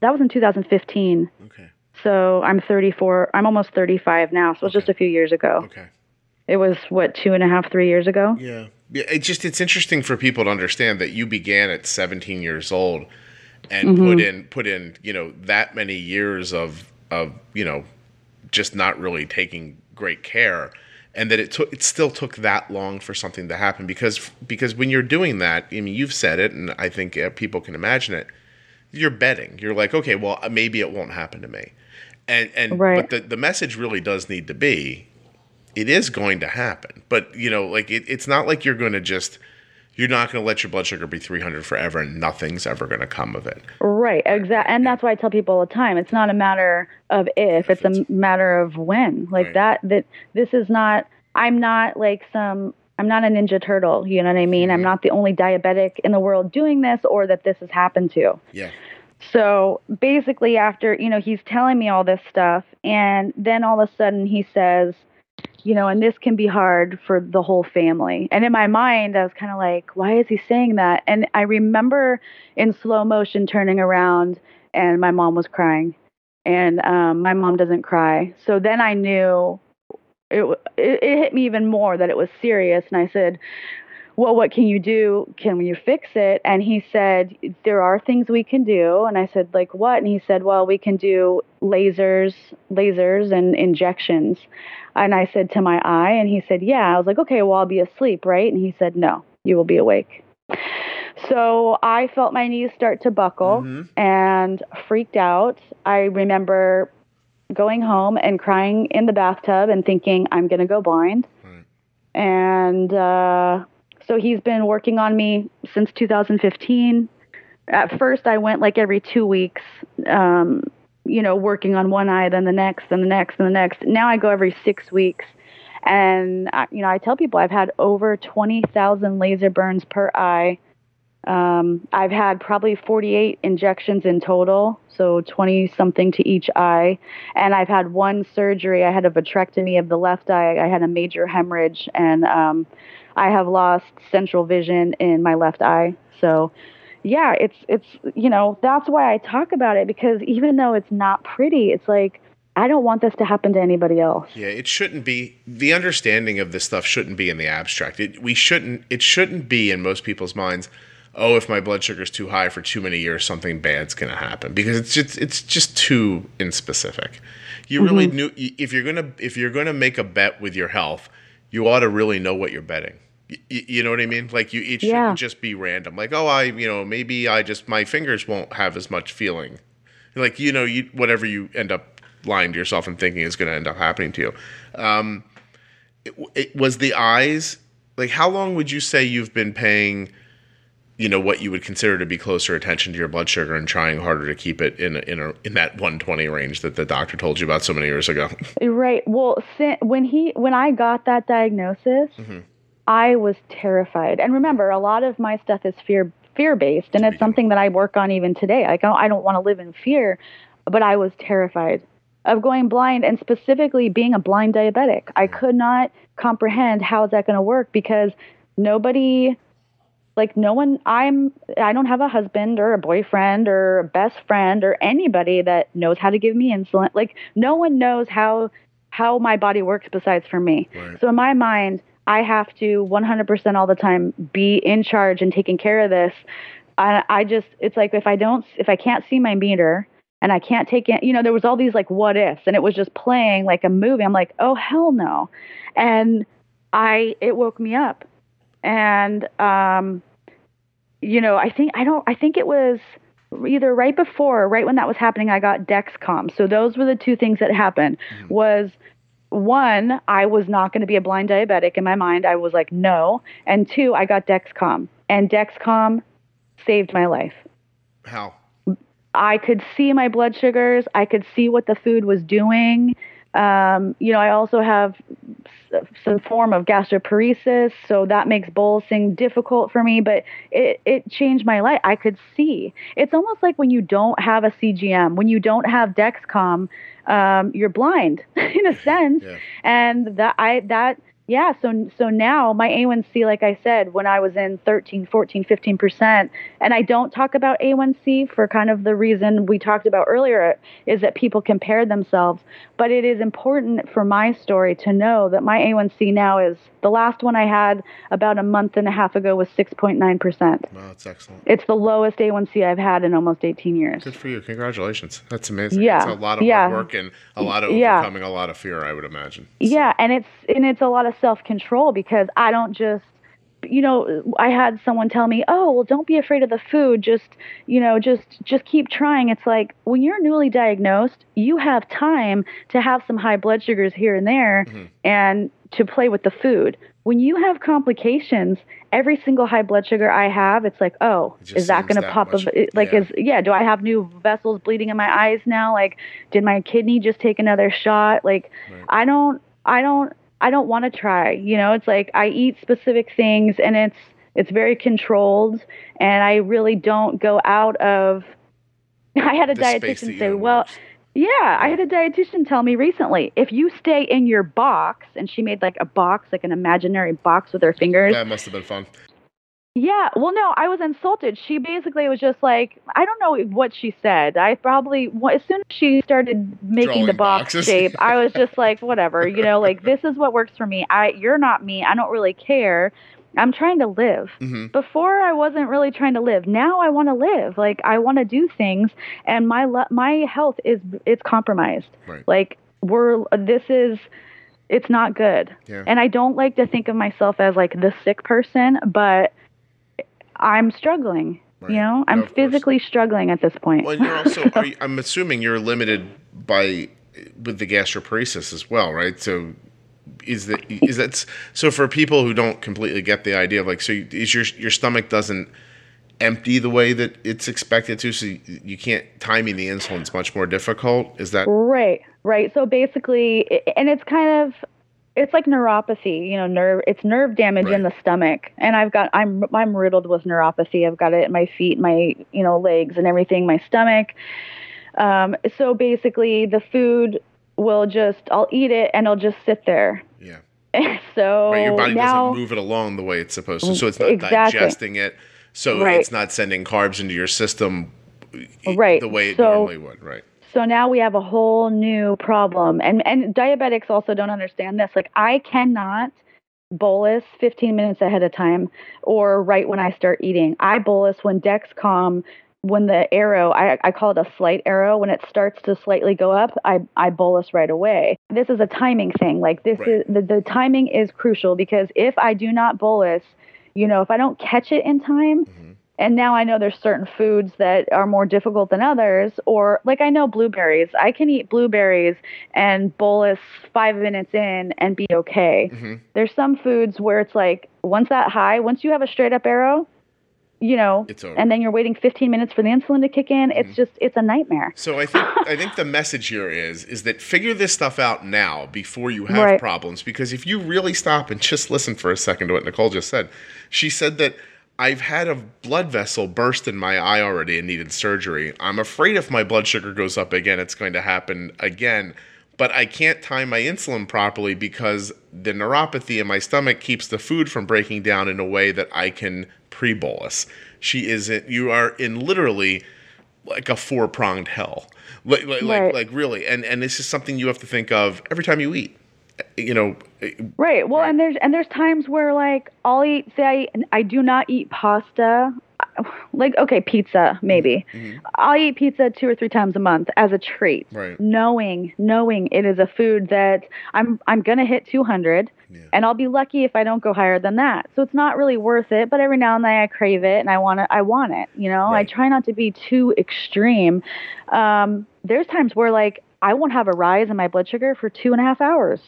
that was in two thousand fifteen. Okay. So I'm thirty-four. I'm almost thirty-five now. So it was okay. just a few years ago. Okay. It was, what, two and a half, three years ago? Yeah. yeah. It just, it's interesting for people to understand that you began at seventeen years old and mm-hmm. put in, put in, you know, that many years of, of, you know, just not really taking great care, and that it took, it still took that long for something to happen because, because when you're doing that, I mean, you've said it, and I think people can imagine it. You're betting. You're like, okay, well, maybe it won't happen to me. And, and right. but the, the message really does need to be, it is going to happen. But, you know, like it, it's not like you're going to just, you're not going to let your blood sugar be three hundred forever and nothing's ever going to come of it. Right, exactly. And that's why I tell people all the time, it's not a matter of if, if it's, it's a matter of when. Like right. that, that this is not, I'm not like some, I'm not a Ninja Turtle, you know what I mean? Mm-hmm. I'm not the only diabetic in the world doing this or that this has happened to. Yeah. So basically after, you know, he's telling me all this stuff, and then all of a sudden he says, you know, and this can be hard for the whole family. And in my mind, I was kind of like, why is he saying that? And I remember in slow motion turning around, and my mom was crying, and um, my mom doesn't cry. So then I knew it, it, it hit me even more that it was serious. And I said, well, what can you do? Can you fix it? And he said, there are things we can do. And I said, like what? And he said, well, we can do lasers, lasers and injections. And I said, to my eye? And he said, yeah. I was like, okay, well, I'll be asleep, right? And he said, no, you will be awake. So I felt my knees start to buckle mm-hmm. and freaked out. I remember going home and crying in the bathtub and thinking, I'm going to go blind. Right. And, uh, So he's been working on me since two thousand fifteen. At first, I went like every two weeks, um, you know, working on one eye, then the next, then the next, then the next. Now I go every six weeks. And, I, you know, I tell people I've had over twenty thousand laser burns per eye. Um, I've had probably forty-eight injections in total, so twenty-something to each eye. And I've had one surgery. I had a vitrectomy of the left eye. I had a major hemorrhage, and um, I have lost central vision in my left eye. So, yeah, it's, it's you know, that's why I talk about it, because even though it's not pretty, it's like, I don't want this to happen to anybody else. Yeah, it shouldn't be. The understanding of this stuff shouldn't be in the abstract. It, we shouldn't, it shouldn't be in most people's minds, oh, if my blood sugar is too high for too many years, something bad's going to happen, because it's just, it's just too inspecific. You mm-hmm. really knew if you're going to, if you're going to make a bet with your health, you ought to really know what you're betting. You, you know what I mean? Like you, it shouldn't yeah. just be random. Like, oh, I, you know, maybe I just, my fingers won't have as much feeling. Like, you know, you, whatever you end up lying to yourself and thinking is going to end up happening to you. Um, it, it was the eyes. Like, how long would you say you've been paying you know, what you would consider to be closer attention to your blood sugar and trying harder to keep it in in a, in that one twenty range that the doctor told you about so many years ago. Right. Well, when he when I got that diagnosis, mm-hmm. I was terrified. And remember, a lot of my stuff is fear fear based, and it's something that I work on even today. Like, I don't, I don't want to live in fear, but I was terrified of going blind, and specifically being a blind diabetic. I could not comprehend how is that going to work, because nobody, like no one, I'm, I don't have a husband or a boyfriend or a best friend or anybody that knows how to give me insulin. Like, no one knows how, how my body works besides for me. Right. So in my mind, I have to one hundred percent all the time be in charge and taking care of this. I, I just, it's like, if I don't, if I can't see my meter, and I can't take it, you know, there was all these like what ifs, and it was just playing like a movie. I'm like, oh, hell no. And I, it woke me up. And, um, you know, I think, I don't, I think it was either right before, right when that was happening, I got Dexcom. So those were the two things that happened. Mm-hmm. Was one, I was not going to be a blind diabetic in my mind. I was like, no. And two, I got Dexcom, and Dexcom saved my life. How? I could see my blood sugars. I could see what the food was doing. Um, you know, I also have s- some form of gastroparesis, so that makes bolusing difficult for me, but it, it changed my life. I could see. It's almost like when you don't have a C G M, when you don't have Dexcom, um, you're blind in a sense. Yeah. And that, I, that, yeah. So, so now my A one C, like I said, when I was in thirteen, fourteen, fifteen percent, and I don't talk about A one C for kind of the reason we talked about earlier, is that people compare themselves, but it is important for my story to know that my A one C now is, the last one I had about a month and a half ago was six point nine percent. Wow. That's excellent. It's the lowest A one C I've had in almost eighteen years. Good for you. Congratulations. That's amazing. Yeah. It's a lot of yeah. hard work and a lot of overcoming yeah. a lot of fear, I would imagine. So. Yeah. And it's, and it's a lot of self-control, because I don't just, you know, I had someone tell me, oh, well, don't be afraid of the food. Just, you know, just, just keep trying. It's like, when you're newly diagnosed, you have time to have some high blood sugars here and there mm-hmm. and to play with the food. When you have complications, every single high blood sugar I have, it's like, oh, it is that going to pop up? Like, yeah. is, yeah, do I have new vessels bleeding in my eyes now? Like, did my kidney just take another shot? Like, right. I don't, I don't, I don't want to try, you know, it's like I eat specific things, and it's, it's very controlled, and I really don't go out of, I had a the dietitian say, well, yeah, yeah, I had a dietitian tell me recently, if you stay in your box, and she made like a box, like an imaginary box with her fingers. That must have been fun. Yeah. Well, no, I was insulted. She basically was just like, I don't know what she said. I probably, as soon as she started making Drawing the box boxes. shape, I was just like, whatever, you know, like, this is what works for me. I, you're not me. I don't really care. I'm trying to live. Mm-hmm. Before, I wasn't really trying to live. Now I want to live. Like, I want to do things, and my, lo- my health is, it's compromised. Right. Like, we're, this is, it's not good. Yeah. And I don't like to think of myself as like the sick person, but I'm struggling, right. you know, I'm no, physically course. struggling at this point. Well, you're also, so. are you, I'm assuming you're limited by, with the gastroparesis as well, right? So is that, is that, so for people who don't completely get the idea of like, so is your, your stomach doesn't empty the way that it's expected to, so you, you can't, timing the insulin is much more difficult. Is that right? Right. So basically, and it's kind of, it's like neuropathy, you know, nerve, it's nerve damage right. in the stomach. And I've got, I'm, I'm riddled with neuropathy. I've got it in my feet, my, you know, legs and everything, my stomach. Um, so basically the food will just, I'll eat it and it'll just sit there. Yeah. So right, your body now, doesn't move it along the way it's supposed to. So it's not exactly. digesting it. So right. it's not sending carbs into your system right. the way it so, normally would. Right. So now we have a whole new problem. And and diabetics also don't understand this. Like, I cannot bolus fifteen minutes ahead of time or right when I start eating. I bolus when Dexcom, when the arrow, I, I call it a slight arrow, when it starts to slightly go up, I, I bolus right away. This is a timing thing. Like, this right. is the, the timing is crucial, because if I do not bolus, you know, if I don't catch it in time, mm-hmm. and now I know there's certain foods that are more difficult than others, or like, I know blueberries, I can eat blueberries and bolus five minutes in and be okay. Mm-hmm. There's some foods where it's like, once that high, once you have a straight up arrow, you know, it's over. And then you're waiting fifteen minutes for the insulin to kick in. It's mm. just, it's a nightmare. So I think, I think the message here is, is that figure this stuff out now before you have right. problems. Because if you really stop and just listen for a second to what Nicole just said, she said that I've had a blood vessel burst in my eye already and needed surgery. I'm afraid if my blood sugar goes up again, it's going to happen again. But I can't time my insulin properly because the neuropathy in my stomach keeps the food from breaking down in a way that I can pre-bolus. She is – you are in literally like a four-pronged hell. Like, like, right. like really. And and this is something you have to think of every time you eat, you know. Right. Well, right. and there's and there's times where like I'll eat – say I, I do not eat pasta – like, okay, pizza, maybe. Mm-hmm. I'll eat pizza two or three times a month as a treat, right. knowing, knowing it is a food that I'm I'm going to hit two hundred, yeah. and I'll be lucky if I don't go higher than that. So it's not really worth it, but every now and then I crave it, and I want it, I want it, you know? Right. I try not to be too extreme. Um, there's times where, like, I won't have a rise in my blood sugar for two and a half hours.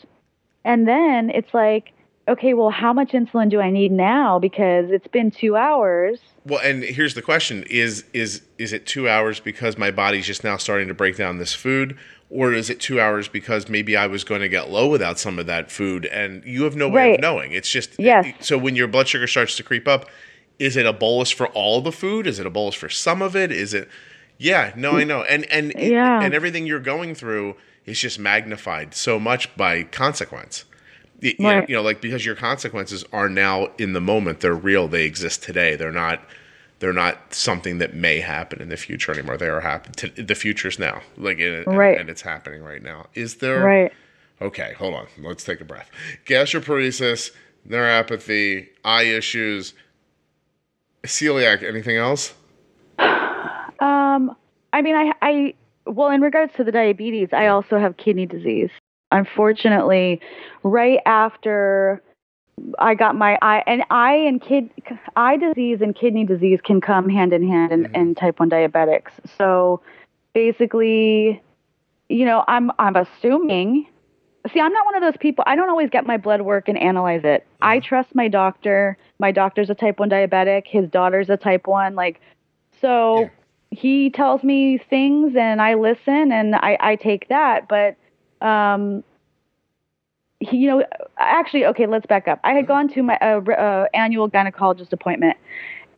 And then it's like, okay, well, how much insulin do I need now? Because it's been two hours. Well, and here's the question. Is is is it two hours because my body's just now starting to break down this food? Or is it two hours because maybe I was going to get low without some of that food? And you have no way right. of knowing. It's just yes. – so when your blood sugar starts to creep up, is it a bolus for all the food? Is it a bolus for some of it? Is it – yeah, no, I know. And, and, yeah. and everything you're going through is just magnified so much by consequence. You know, right. you know, like, because your consequences are now in the moment. They're real. They exist today. They're not. They're not something that may happen in the future anymore. They are happening. The future's now. Like, and, right. and it's happening right now. Is there? Right. Okay, hold on. Let's take a breath. Gastroparesis, neuropathy, eye issues, celiac. Anything else? Um, I mean, I, I. Well, in regards to the diabetes, I also have kidney disease. Unfortunately, right after I got my eye, and eye and kid eye disease and kidney disease can come hand in hand in, mm-hmm. in type one diabetics. So basically, you know, I'm I'm assuming. See, I'm not one of those people. I don't always get my blood work and analyze it. Mm-hmm. I trust my doctor. My doctor's a type one diabetic. His daughter's a type one. Like, so yeah. he tells me things, and I listen, and I, I take that, but. Um, he, you know, actually, okay, let's back up. I had gone to my uh, uh, annual gynecologist appointment,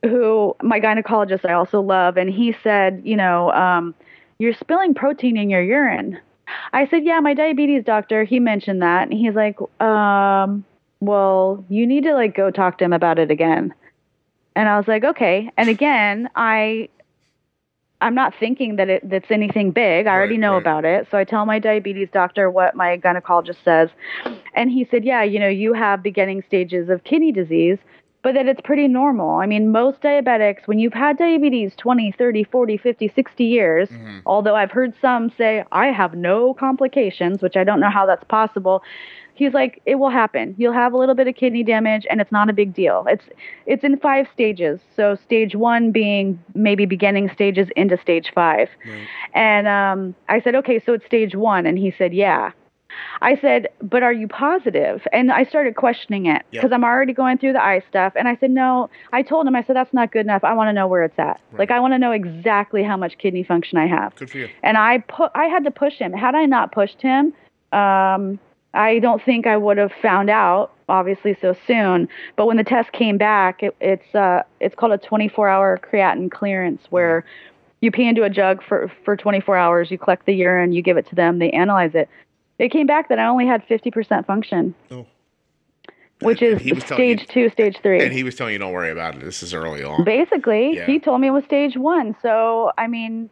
who my gynecologist I also love, and he said, you know, um, you're spilling protein in your urine. I said, yeah, my diabetes doctor, he mentioned that, and he's like, um, well, you need to like go talk to him about it again. And I was like, okay. And again, I. I'm not thinking that it, that's anything big. I right, already know right. about it. So I tell my diabetes doctor what my gynecologist says. And he said, yeah, you know, you have beginning stages of kidney disease, but that it's pretty normal. I mean, most diabetics, when you've had diabetes twenty, thirty, forty, fifty, sixty years, mm-hmm. although I've heard some say, I have no complications, which I don't know how that's possible. He's like, it will happen. You'll have a little bit of kidney damage, and it's not a big deal. It's it's in five stages. So stage one being maybe beginning stages into stage five. Right. And um, I said, okay, so it's stage one. And he said, yeah. I said, but are you positive? And I started questioning it because yep. I'm already going through the eye stuff. And I said, no. I told him, I said, that's not good enough. I want to know where it's at. Right. Like, I want to know exactly how much kidney function I have. Good for you. And I pu- I had to push him. Had I not pushed him, um, I don't think I would have found out, obviously, so soon. But when the test came back, it, it's uh, it's called a twenty-four hour creatinine clearance, where you pee into a jug for, for twenty-four hours, you collect the urine, you give it to them, they analyze it. It came back that I only had fifty percent function, oh. which and, is and stage you, two, stage three. And he was telling you, don't worry about it. This is early on. Basically, yeah. he told me it was stage one. So, I mean,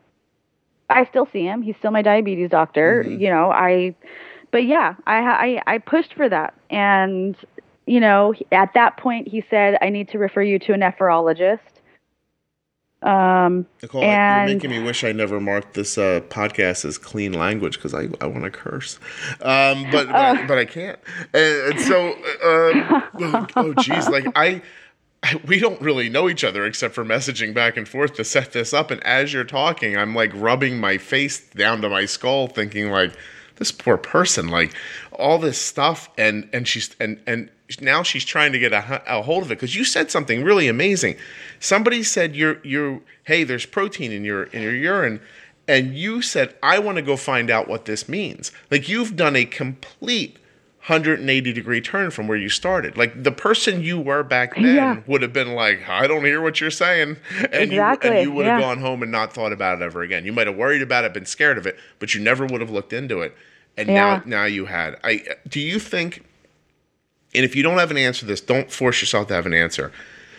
I still see him. He's still my diabetes doctor. Mm-hmm. You know, I... But yeah, I, I I pushed for that. And, you know, at that point he said, I need to refer you to a nephrologist. Um, Nicole, and you're making me wish I never marked this uh, podcast as clean language because I, I want to curse. Um, but, but, uh, but I can't. And, and so, um, oh, geez, like I, I, we don't really know each other except for messaging back and forth to set this up. And as you're talking, I'm like rubbing my face down to my skull thinking like, this poor person, like all this stuff, and and she's and and now she's trying to get a, a hold of it, because you said something really amazing. Somebody said, "You're you hey, there's protein in your in your urine," and you said, "I want to go find out what this means." Like, you've done a complete one hundred eighty degree turn from where you started. Like, the person you were back then yeah. would have been like, "I don't hear what you're saying." And exactly. you, and you would yeah. have gone home and not thought about it ever again. You might have worried about it, been scared of it, but you never would have looked into it. And yeah. now, now you had. I do you think? And if you don't have an answer to this, don't force yourself to have an answer.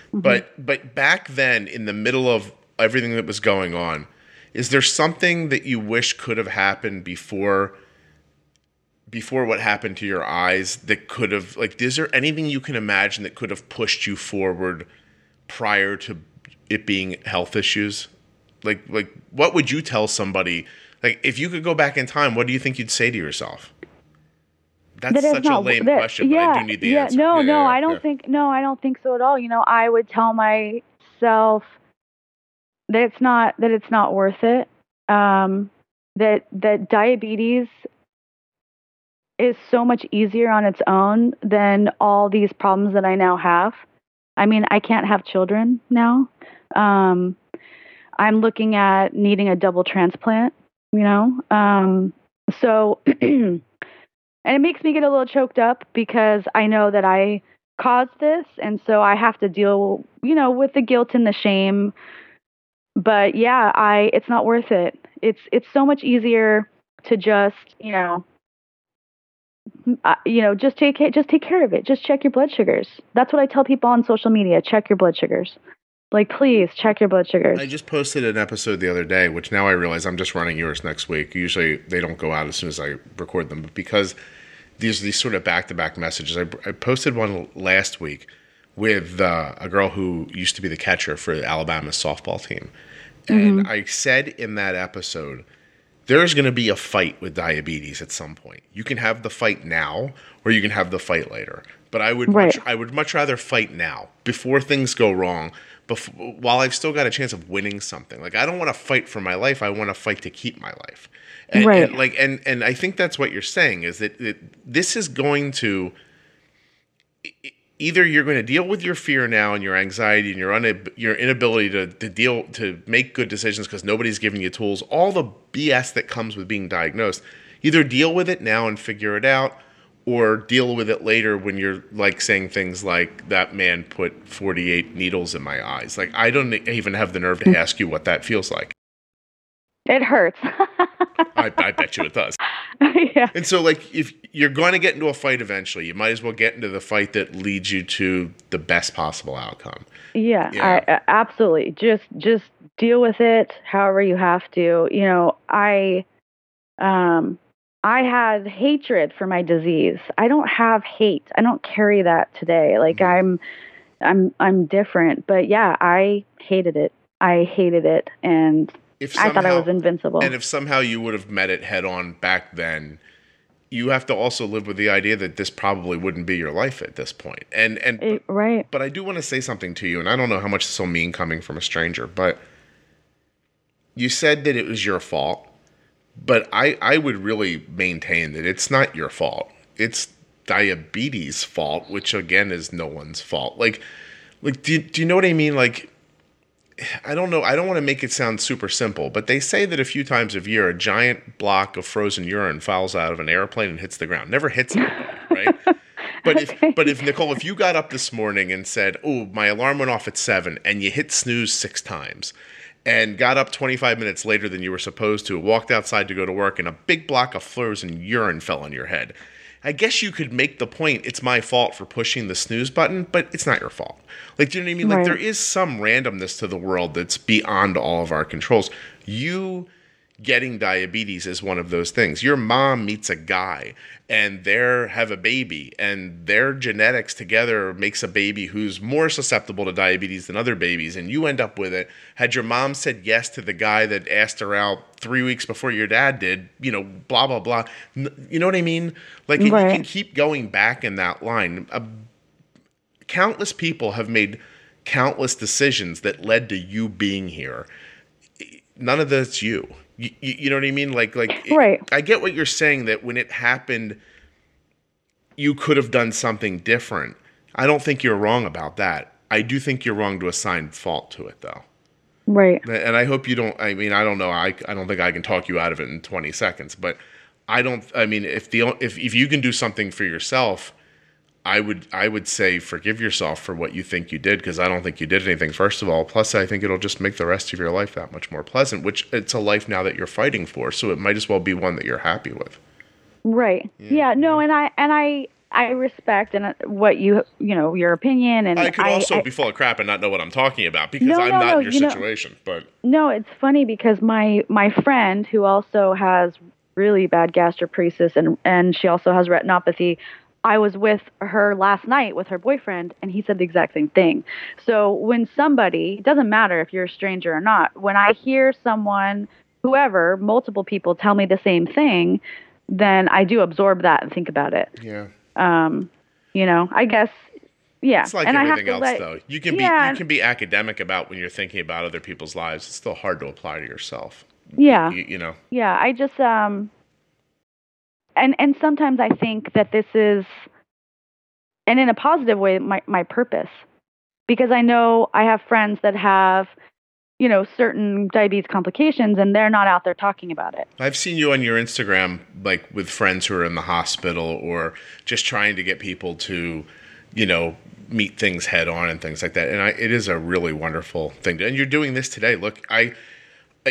Mm-hmm. But but back then, in the middle of everything that was going on, is there something that you wish could have happened before? Before what happened to your eyes that could have, like, is there anything you can imagine that could have pushed you forward prior to it being health issues? Like, like what would you tell somebody? Like, if you could go back in time, what do you think you'd say to yourself? That's that such not, a lame that, question, yeah, but I do need the yeah, answer. No, yeah, no, yeah, I don't yeah. think, no, I don't think so at all. You know, I would tell myself that it's not, that it's not worth it. Um, that, that diabetes is so much easier on its own than all these problems that I now have. I mean, I can't have children now. Um, I'm looking at needing a double transplant, you know? Um, so, and it makes me get a little choked up because I know that I caused this. And so I have to deal, you know, with the guilt and the shame, but yeah, I, it's not worth it. It's, it's so much easier to just, you know, Uh, you know, just take just take care of it. Just check your blood sugars. That's what I tell people on social media. Check your blood sugars. Like, please check your blood sugars. I just posted an episode the other day, which now I realize I'm just running yours next week. Usually they don't go out as soon as I record them, but because these are these sort of back-to-back messages, I, I posted one last week with uh, a girl who used to be the catcher for Alabama's softball team. And mm-hmm. I said in that episode, there's going to be a fight with diabetes at some point. You can have the fight now, or you can have the fight later. But I would right. much, I would much rather fight now, before things go wrong, before, while I've still got a chance of winning something. Like, I don't want to fight for my life. I want to fight to keep my life. And, right. and like, and and I think that's what you're saying, is that, that this is going to either you're going to deal with your fear now and your anxiety and your un- your inability to to deal to make good decisions because nobody's giving you tools. All the B S that comes with being diagnosed. Either deal with it now and figure it out, or deal with it later when you're like saying things like, "That man put forty-eight needles in my eyes." Like, I don't even have the nerve to ask you what that feels like. It hurts. I, I bet you it does. Yeah. And so, like, if you're going to get into a fight eventually, you might as well get into the fight that leads you to the best possible outcome. Yeah, you know? I, I, absolutely. Just, just deal with it however you have to. You know, I, um, I had hatred for my disease. I don't have hate. I don't carry that today. Like, mm-hmm. I'm, I'm, I'm different. But yeah, I hated it. I hated it, and. If somehow, I thought I was invincible. And if somehow you would have met it head on back then, you have to also live with the idea that this probably wouldn't be your life at this point. And and it, but, right. But I do want to say something to you, and I don't know how much this will mean coming from a stranger, but you said that it was your fault, but I, I would really maintain that it's not your fault. It's diabetes' fault, which again is no one's fault. Like, like do, do you know what I mean? Like, I don't know. I don't want to make it sound super simple, but they say that a few times a year, a giant block of frozen urine falls out of an airplane and hits the ground. Never hits anybody, right? But okay. if, but if Nicole, if you got up this morning and said, "Oh, my alarm went off at seven," and you hit snooze six times, and got up twenty-five minutes later than you were supposed to, walked outside to go to work, and a big block of frozen urine fell on your head. I guess you could make the point, it's my fault for pushing the snooze button, but it's not your fault. Like, do you know what I mean? Right. Like, there is some randomness to the world that's beyond all of our controls. You getting diabetes is one of those things. Your mom meets a guy and they have a baby, and their genetics together makes a baby who's more susceptible to diabetes than other babies, and you end up with it. Had your mom said yes to the guy that asked her out three weeks before your dad did, you know, blah, blah, blah. You know what I mean? Like, right. You can keep going back in that line. Uh, countless people have made countless decisions that led to you being here. None of that's you. You, you know what I mean? Like, like it, right. I get what you're saying, that when it happened, you could have done something different. I don't think you're wrong about that. I do think you're wrong to assign fault to it, though. Right. And I hope you don't, I mean, I don't know. I, I don't think I can talk you out of it in twenty seconds, but I don't, I mean, if the, if, if you can do something for yourself, I would, I would say forgive yourself for what you think you did, because I don't think you did anything, first of all. Plus, I think it'll just make the rest of your life that much more pleasant, which it's a life now that you're fighting for. So it might as well be one that you're happy with. Right. Yeah. yeah no, and I, and I, I respect and what you, you know, your opinion. And I could also I, I, be full of crap and not know what I'm talking about, because no, I'm no, not no, in your you situation. Know, but no, it's funny because my, my friend, who also has really bad gastroparesis and, and she also has retinopathy, I was with her last night with her boyfriend, and he said the exact same thing. So when somebody, it doesn't matter if you're a stranger or not, when I hear someone, whoever, multiple people tell me the same thing, then I do absorb that and think about it. Yeah. Um, you know, I guess, yeah. It's like and everything else, let, though. You can yeah. be you can be academic about when you're thinking about other people's lives. It's still hard to apply to yourself. Yeah. You, you know. Yeah, I just um, and and sometimes I think that this is, and in a positive way, my my purpose, because I know I have friends that have, you know, certain diabetes complications, and they're not out there talking about it. I've seen you on your Instagram, like with friends who are in the hospital or just trying to get people to, you know, meet things head on and things like that. And I, it is a really wonderful thing. And you're doing this today. Look, I,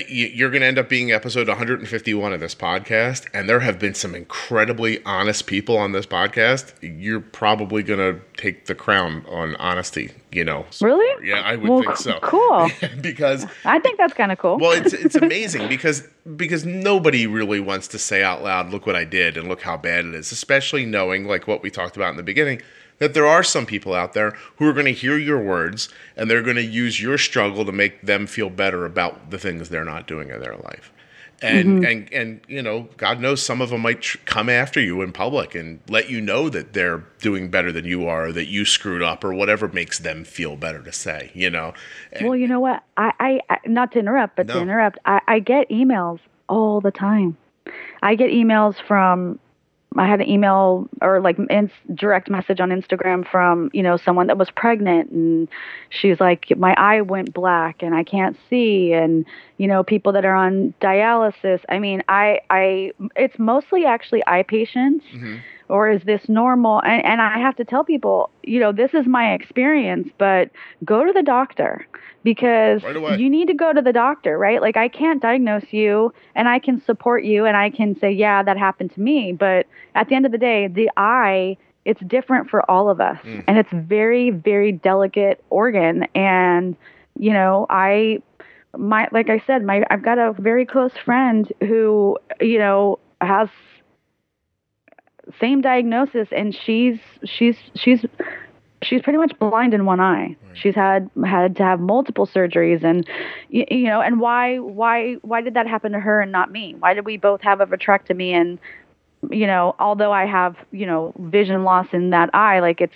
you're going to end up being episode one hundred fifty-one of this podcast. And there have been some incredibly honest people on this podcast. You're probably going to take the crown on honesty, you know? So really? Far. Yeah, I would well, think so. Cool. because I think that's kind of cool. Well, it's, it's amazing because, because nobody really wants to say out loud, look what I did and look how bad it is, especially knowing, like what we talked about in the beginning, that there are some people out there who are going to hear your words and they're going to use your struggle to make them feel better about the things they're not doing in their life. And, mm-hmm. and, and, you know, God knows some of them might tr- come after you in public and let you know that they're doing better than you are, or that you screwed up or whatever makes them feel better to say, you know? And, well, you know what? I, I, not to interrupt, but no. to interrupt, I, I get emails all the time. I get emails from, I had an email or like in, direct message on Instagram from, you know, someone that was pregnant, and she's like, my eye went black and I can't see. And, you know, people that are on dialysis. I mean, I, I, it's mostly actually eye patients mm-hmm. or is this normal? And, and I have to tell people, you know, this is my experience, but go to the doctor because right away. You need to go to the doctor, right? Like I can't diagnose you and I can support you and I can say, yeah, that happened to me. But at the end of the day, the eye, it's different for all of us. Mm. And it's very, very delicate organ. And, you know, I, my, like I said, my, I've got a very close friend who, you know, has same diagnosis and she's, she's, she's, she's pretty much blind in one eye. Right. She's had, had to have multiple surgeries and, you, you know, and why, why, why did that happen to her and not me? Why did we both have a vitrectomy and, you know, although I have, you know, vision loss in that eye, like it's.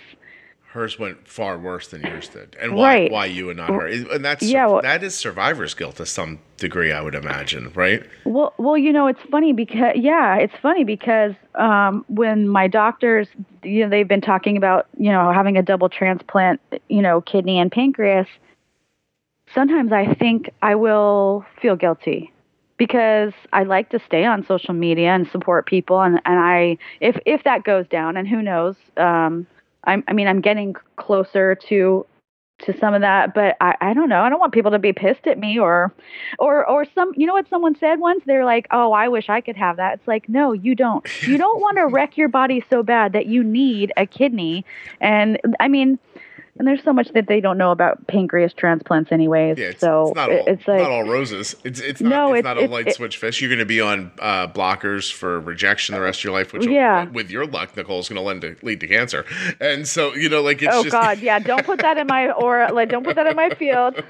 Hers went far worse than yours did. And why, right. why you and not her? And that's, yeah, well, that is survivor's guilt to some degree, I would imagine. Right. Well, well, you know, it's funny because, yeah, it's funny because, um, when my doctors, you know, they've been talking about, you know, having a double transplant, you know, kidney and pancreas. Sometimes I think I will feel guilty. Because I like to stay on social media and support people. And, and I, if, if that goes down, and who knows, um, I'm, I mean, I'm getting closer to, to some of that, but I, I don't know. I don't want people to be pissed at me or, or, or some, you know what someone said once? They're like, oh, I wish I could have that. It's like, no, you don't, you don't want to wreck your body so bad that you need a kidney. And I mean, and there's so much that they don't know about pancreas transplants anyways. Yeah, it's, so it's, not all, it's like, not all roses. It's it's not, no, it's, it's not a it's, light it's, switch fish. You're going to be on uh, blockers for rejection the rest of your life, which yeah. will, with your luck, Nicole, is going to lead to cancer. And so, you know, like it's oh, just. Oh, God. Yeah. Don't put that in my aura. Like, don't put that in my field.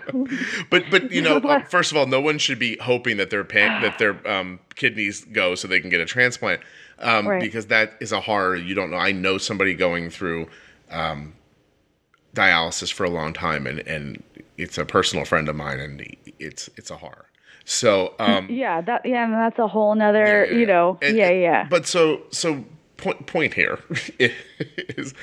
but, but you know, uh, first of all, no one should be hoping that their, pan- that their um, kidneys go so they can get a transplant um, right. because that is a horror. You don't know. I know somebody going through. Um, dialysis for a long time and, and it's a personal friend of mine and it's it's a horror. So um yeah, that yeah, and that's a whole nother, yeah, yeah, you know. And, yeah, yeah. But so so point point here is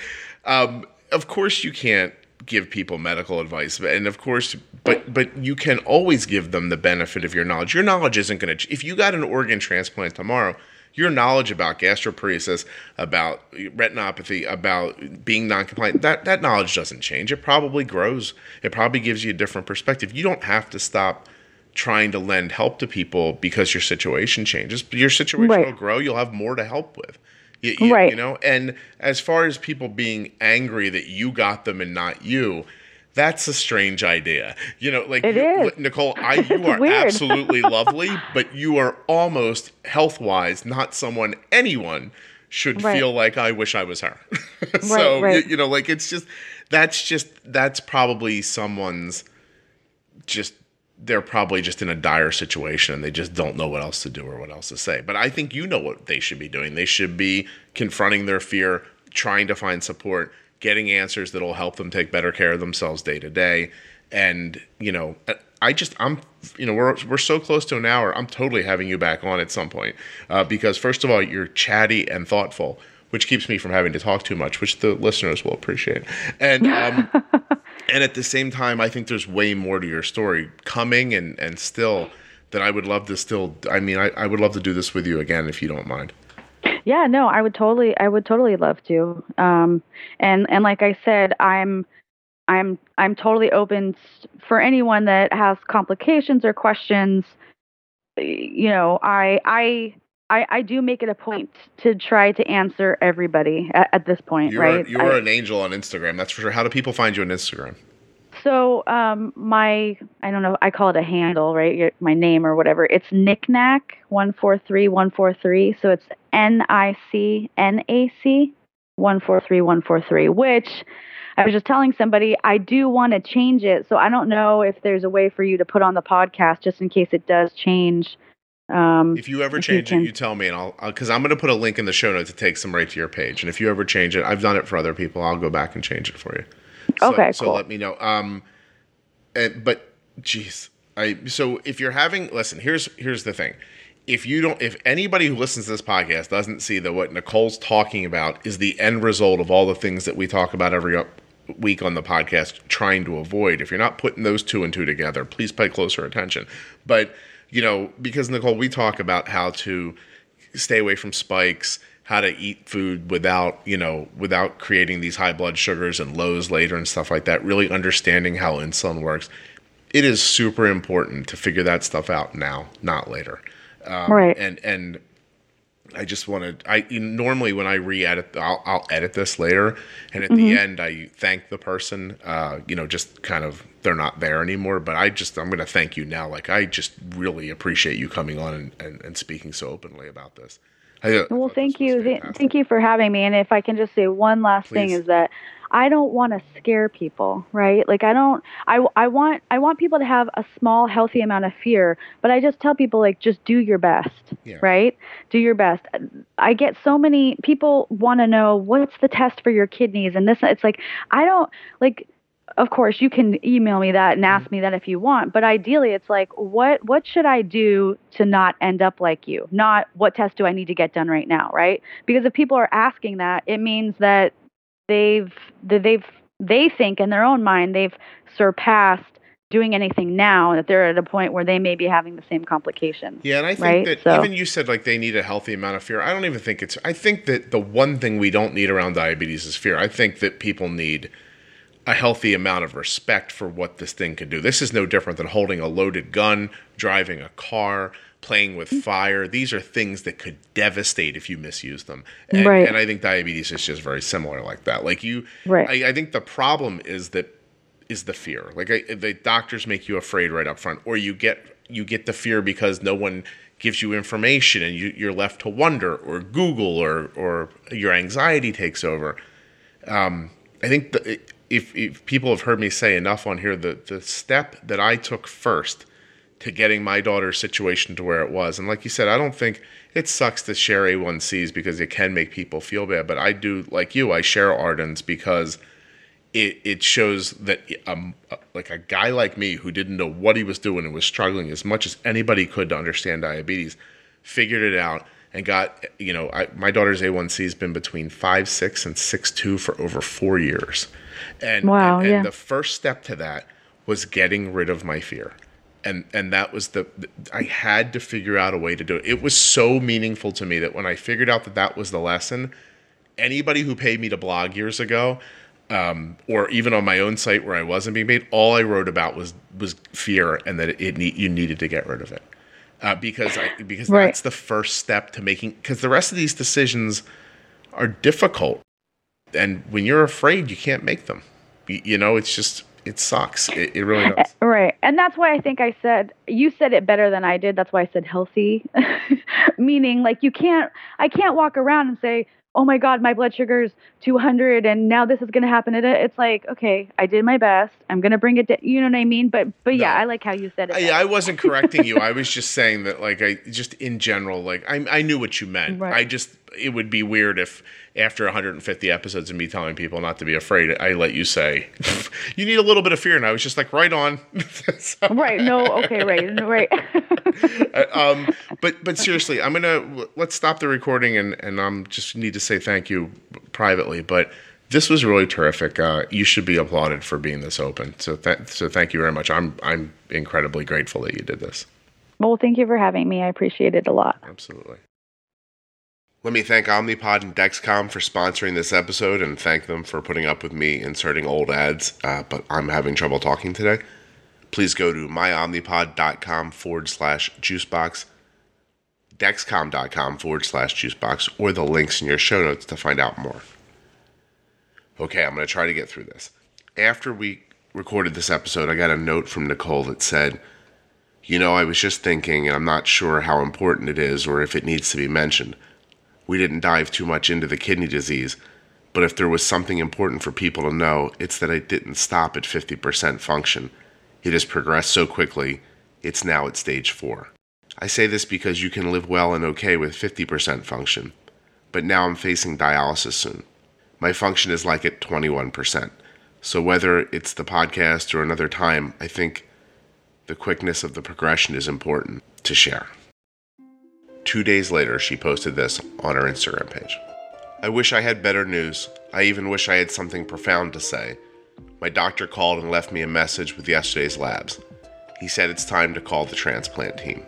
um of course you can't give people medical advice, but and of course, but but you can always give them the benefit of your knowledge. Your knowledge isn't going to. If you got an organ transplant tomorrow, your knowledge about gastroparesis, about retinopathy, about being non-compliant, that that knowledge doesn't change. It probably grows. It probably gives you a different perspective. You don't have to stop trying to lend help to people because your situation changes. Your situation right. will grow. You'll have more to help with. You, you, right. you know, and as far as people being angry that you got them and not you, that's a strange idea. You know, like it you, is. Nicole, I, you are absolutely lovely, but you are almost health-wise not someone anyone should right. feel like I wish I was her. so, right, right. You, you know, like it's just that's just that's probably someone's just they're probably just in a dire situation and they just don't know what else to do or what else to say. But I think you know what they should be doing. They should be confronting their fear, trying to find support, getting answers that will help them take better care of themselves day to day. And, you know, I just, I'm, you know, we're, we're so close to an hour. I'm totally having you back on at some point uh, because first of all, you're chatty and thoughtful, which keeps me from having to talk too much, which the listeners will appreciate. And, um, And at the same time, I think there's way more to your story coming and, and still that I would love to still, I mean, I, I would love to do this with you again, if you don't mind. Yeah, no, I would totally, I would totally love to. Um, and, and like I said, I'm, I'm, I'm totally open for anyone that has complications or questions. You know, I, I, I, I do make it a point to try to answer everybody at, at this point, you're, right? You're I, an angel on Instagram, that's for sure. How do people find you on Instagram? So um, my, I don't know, I call it a handle, right? My name or whatever. It's Knickknack one four three one four three. So it's N I C N A C one four three one four three, which I was just telling somebody I do want to change it. So I don't know if there's a way for you to put on the podcast just in case it does change. Um, if you ever if change you it, you tell me, and I'll, because I'm going to put a link in the show notes that takes them right to your page. And if you ever change it, I've done it for other people. I'll go back and change it for you. So, okay, so cool. Let me know. Um, and, but geez, I so if you're having listen, here's here's the thing. If you don't, if anybody who listens to this podcast doesn't see that what Nicole's talking about is the end result of all the things that we talk about every up, week on the podcast, trying to avoid. If you're not putting those two and two together, please pay closer attention. But you know, because Nicole, we talk about how to stay away from spikes, how to eat food without, you know, without creating these high blood sugars and lows later and stuff like that, really understanding how insulin works. It is super important to figure that stuff out now, not later. Um, right. And, and I just wanted, I normally when I re-edit, I'll, I'll edit this later. And at mm-hmm. the end, I thank the person, uh, you know, just kind of, they're not there anymore, but I just, I'm going to thank you now. Like, I just really appreciate you coming on and, and, and speaking so openly about this. I, well, I thank you. Th- thank you for having me. And if I can just say one last Please. thing is that I don't want to scare people, right? Like I don't, I, I want, I want people to have a small, healthy amount of fear, but I just tell people like, just do your best, yeah. right? Do your best. I get so many people want to know what's the test for your kidneys and this, it's like, I don't like, of course, you can email me that and ask me that if you want. But ideally, it's like, what what should I do to not end up like you? Not what test do I need to get done right now, right? Because if people are asking that, it means that they've that they've they think in their own mind they've surpassed doing anything now, that they're at a point where they may be having the same complications. Yeah, and I think right? that so. even you said like they need a healthy amount of fear. I don't even think it's. I think that the one thing we don't need around diabetes is fear. I think that people need a healthy amount of respect for what this thing can do. This is no different than holding a loaded gun, driving a car, playing with fire. These are things that could devastate if you misuse them. And, right. and I think diabetes is just very similar like that. Like you, right. I, I think the problem is that is the fear. Like I, the doctors make you afraid right up front, or you get you get the fear because no one gives you information and you, you're left to wonder, or Google, or or your anxiety takes over. Um, I think the it, If, if people have heard me say enough on here, the, the step that I took first to getting my daughter's situation to where it was, and like you said, I don't think it sucks to share A one Cs because it can make people feel bad, but I do, like you, I share Arden's because it, it shows that um, like a guy like me who didn't know what he was doing and was struggling as much as anybody could to understand diabetes, figured it out and got, you know, I, my daughter's A one C has been between five six and six two for over four years. And, wow, and, and yeah. the first step to that was getting rid of my fear. And and that was the, I had to figure out a way to do it. It was so meaningful to me that when I figured out that that was the lesson, anybody who paid me to blog years ago, um, or even on my own site where I wasn't being paid, all I wrote about was was fear and that it, it need, you needed to get rid of it. Uh, because I, because right. that's the first step to making, because the rest of these decisions are difficult. And when you're afraid, you can't make them. You, you know, it's just... It sucks. It, it really does. Right. And that's why I think I said, you said it better than I did. That's why I said healthy, meaning like you can't, I can't walk around and say, oh my God, my blood sugar's two hundred and now this is going to happen. It, it's like, okay, I did my best. I'm going to bring it down. You know what I mean? But, but no. yeah, I like how you said it. I, I wasn't correcting you. I was just saying that like, I just in general, like I, I knew what you meant. Right. I just, it would be weird if after one hundred fifty episodes of me telling people not to be afraid, I let you say, you need a little bit of fear. And I was just like, right on. so, right. No. Okay. Right. Right. um, but, but seriously, I'm going to, let's stop the recording and, and I'm just need to say thank you privately, but this was really terrific. Uh, you should be applauded for being this open. So th- so thank you very much. I'm, I'm incredibly grateful that you did this. Well, thank you for having me. I appreciate it a lot. Absolutely. Let me thank Omnipod and Dexcom for sponsoring this episode and thank them for putting up with me inserting old ads, uh, but I'm having trouble talking today. Please go to myomnipod.com forward slash juicebox, dexcom.com forward slash juicebox, or the links in your show notes to find out more. Okay, I'm going to try to get through this. After we recorded this episode, I got a note from Nicole that said, you know, I was just thinking, and I'm not sure how important it is or if it needs to be mentioned. We didn't dive too much into the kidney disease, but if there was something important for people to know, it's that I didn't stop at fifty percent function. It has progressed so quickly, it's now at stage four. I say this because you can live well and okay with fifty percent function, but now I'm facing dialysis soon. My function is like at twenty-one percent, so whether it's the podcast or another time, I think the quickness of the progression is important to share. Two days later, she posted this on her Instagram page. I wish I had better news. I even wish I had something profound to say. My doctor called and left me a message with yesterday's labs. He said it's time to call the transplant team.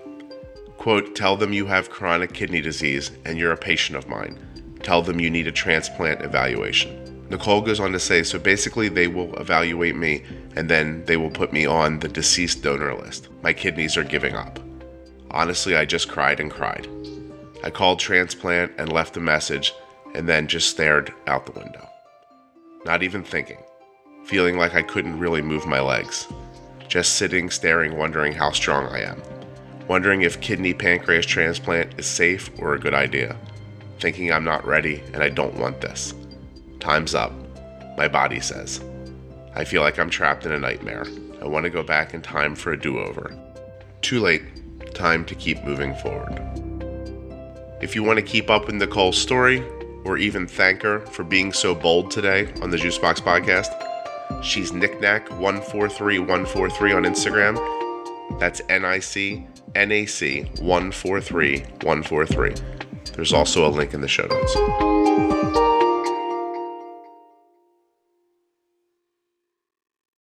Quote, tell them you have chronic kidney disease and you're a patient of mine. Tell them you need a transplant evaluation. Nicole goes on to say, so basically they will evaluate me and then they will put me on the deceased donor list. My kidneys are giving up. Honestly, I just cried and cried. I called transplant and left a message and then just stared out the window. Not even thinking. Feeling like I couldn't really move my legs. Just sitting, staring, wondering how strong I am. Wondering if kidney pancreas transplant is safe or a good idea. Thinking I'm not ready and I don't want this. Time's up. My body says. I feel like I'm trapped in a nightmare. I want to go back in time for a do-over. Too late. Time to keep moving forward. If you want to keep up with Nicole's story or even thank her for being so bold today on the Juicebox Podcast, she's knickknack one four three one four three on Instagram. That's N I C N A C one four three one four three. There's also a link in the show notes.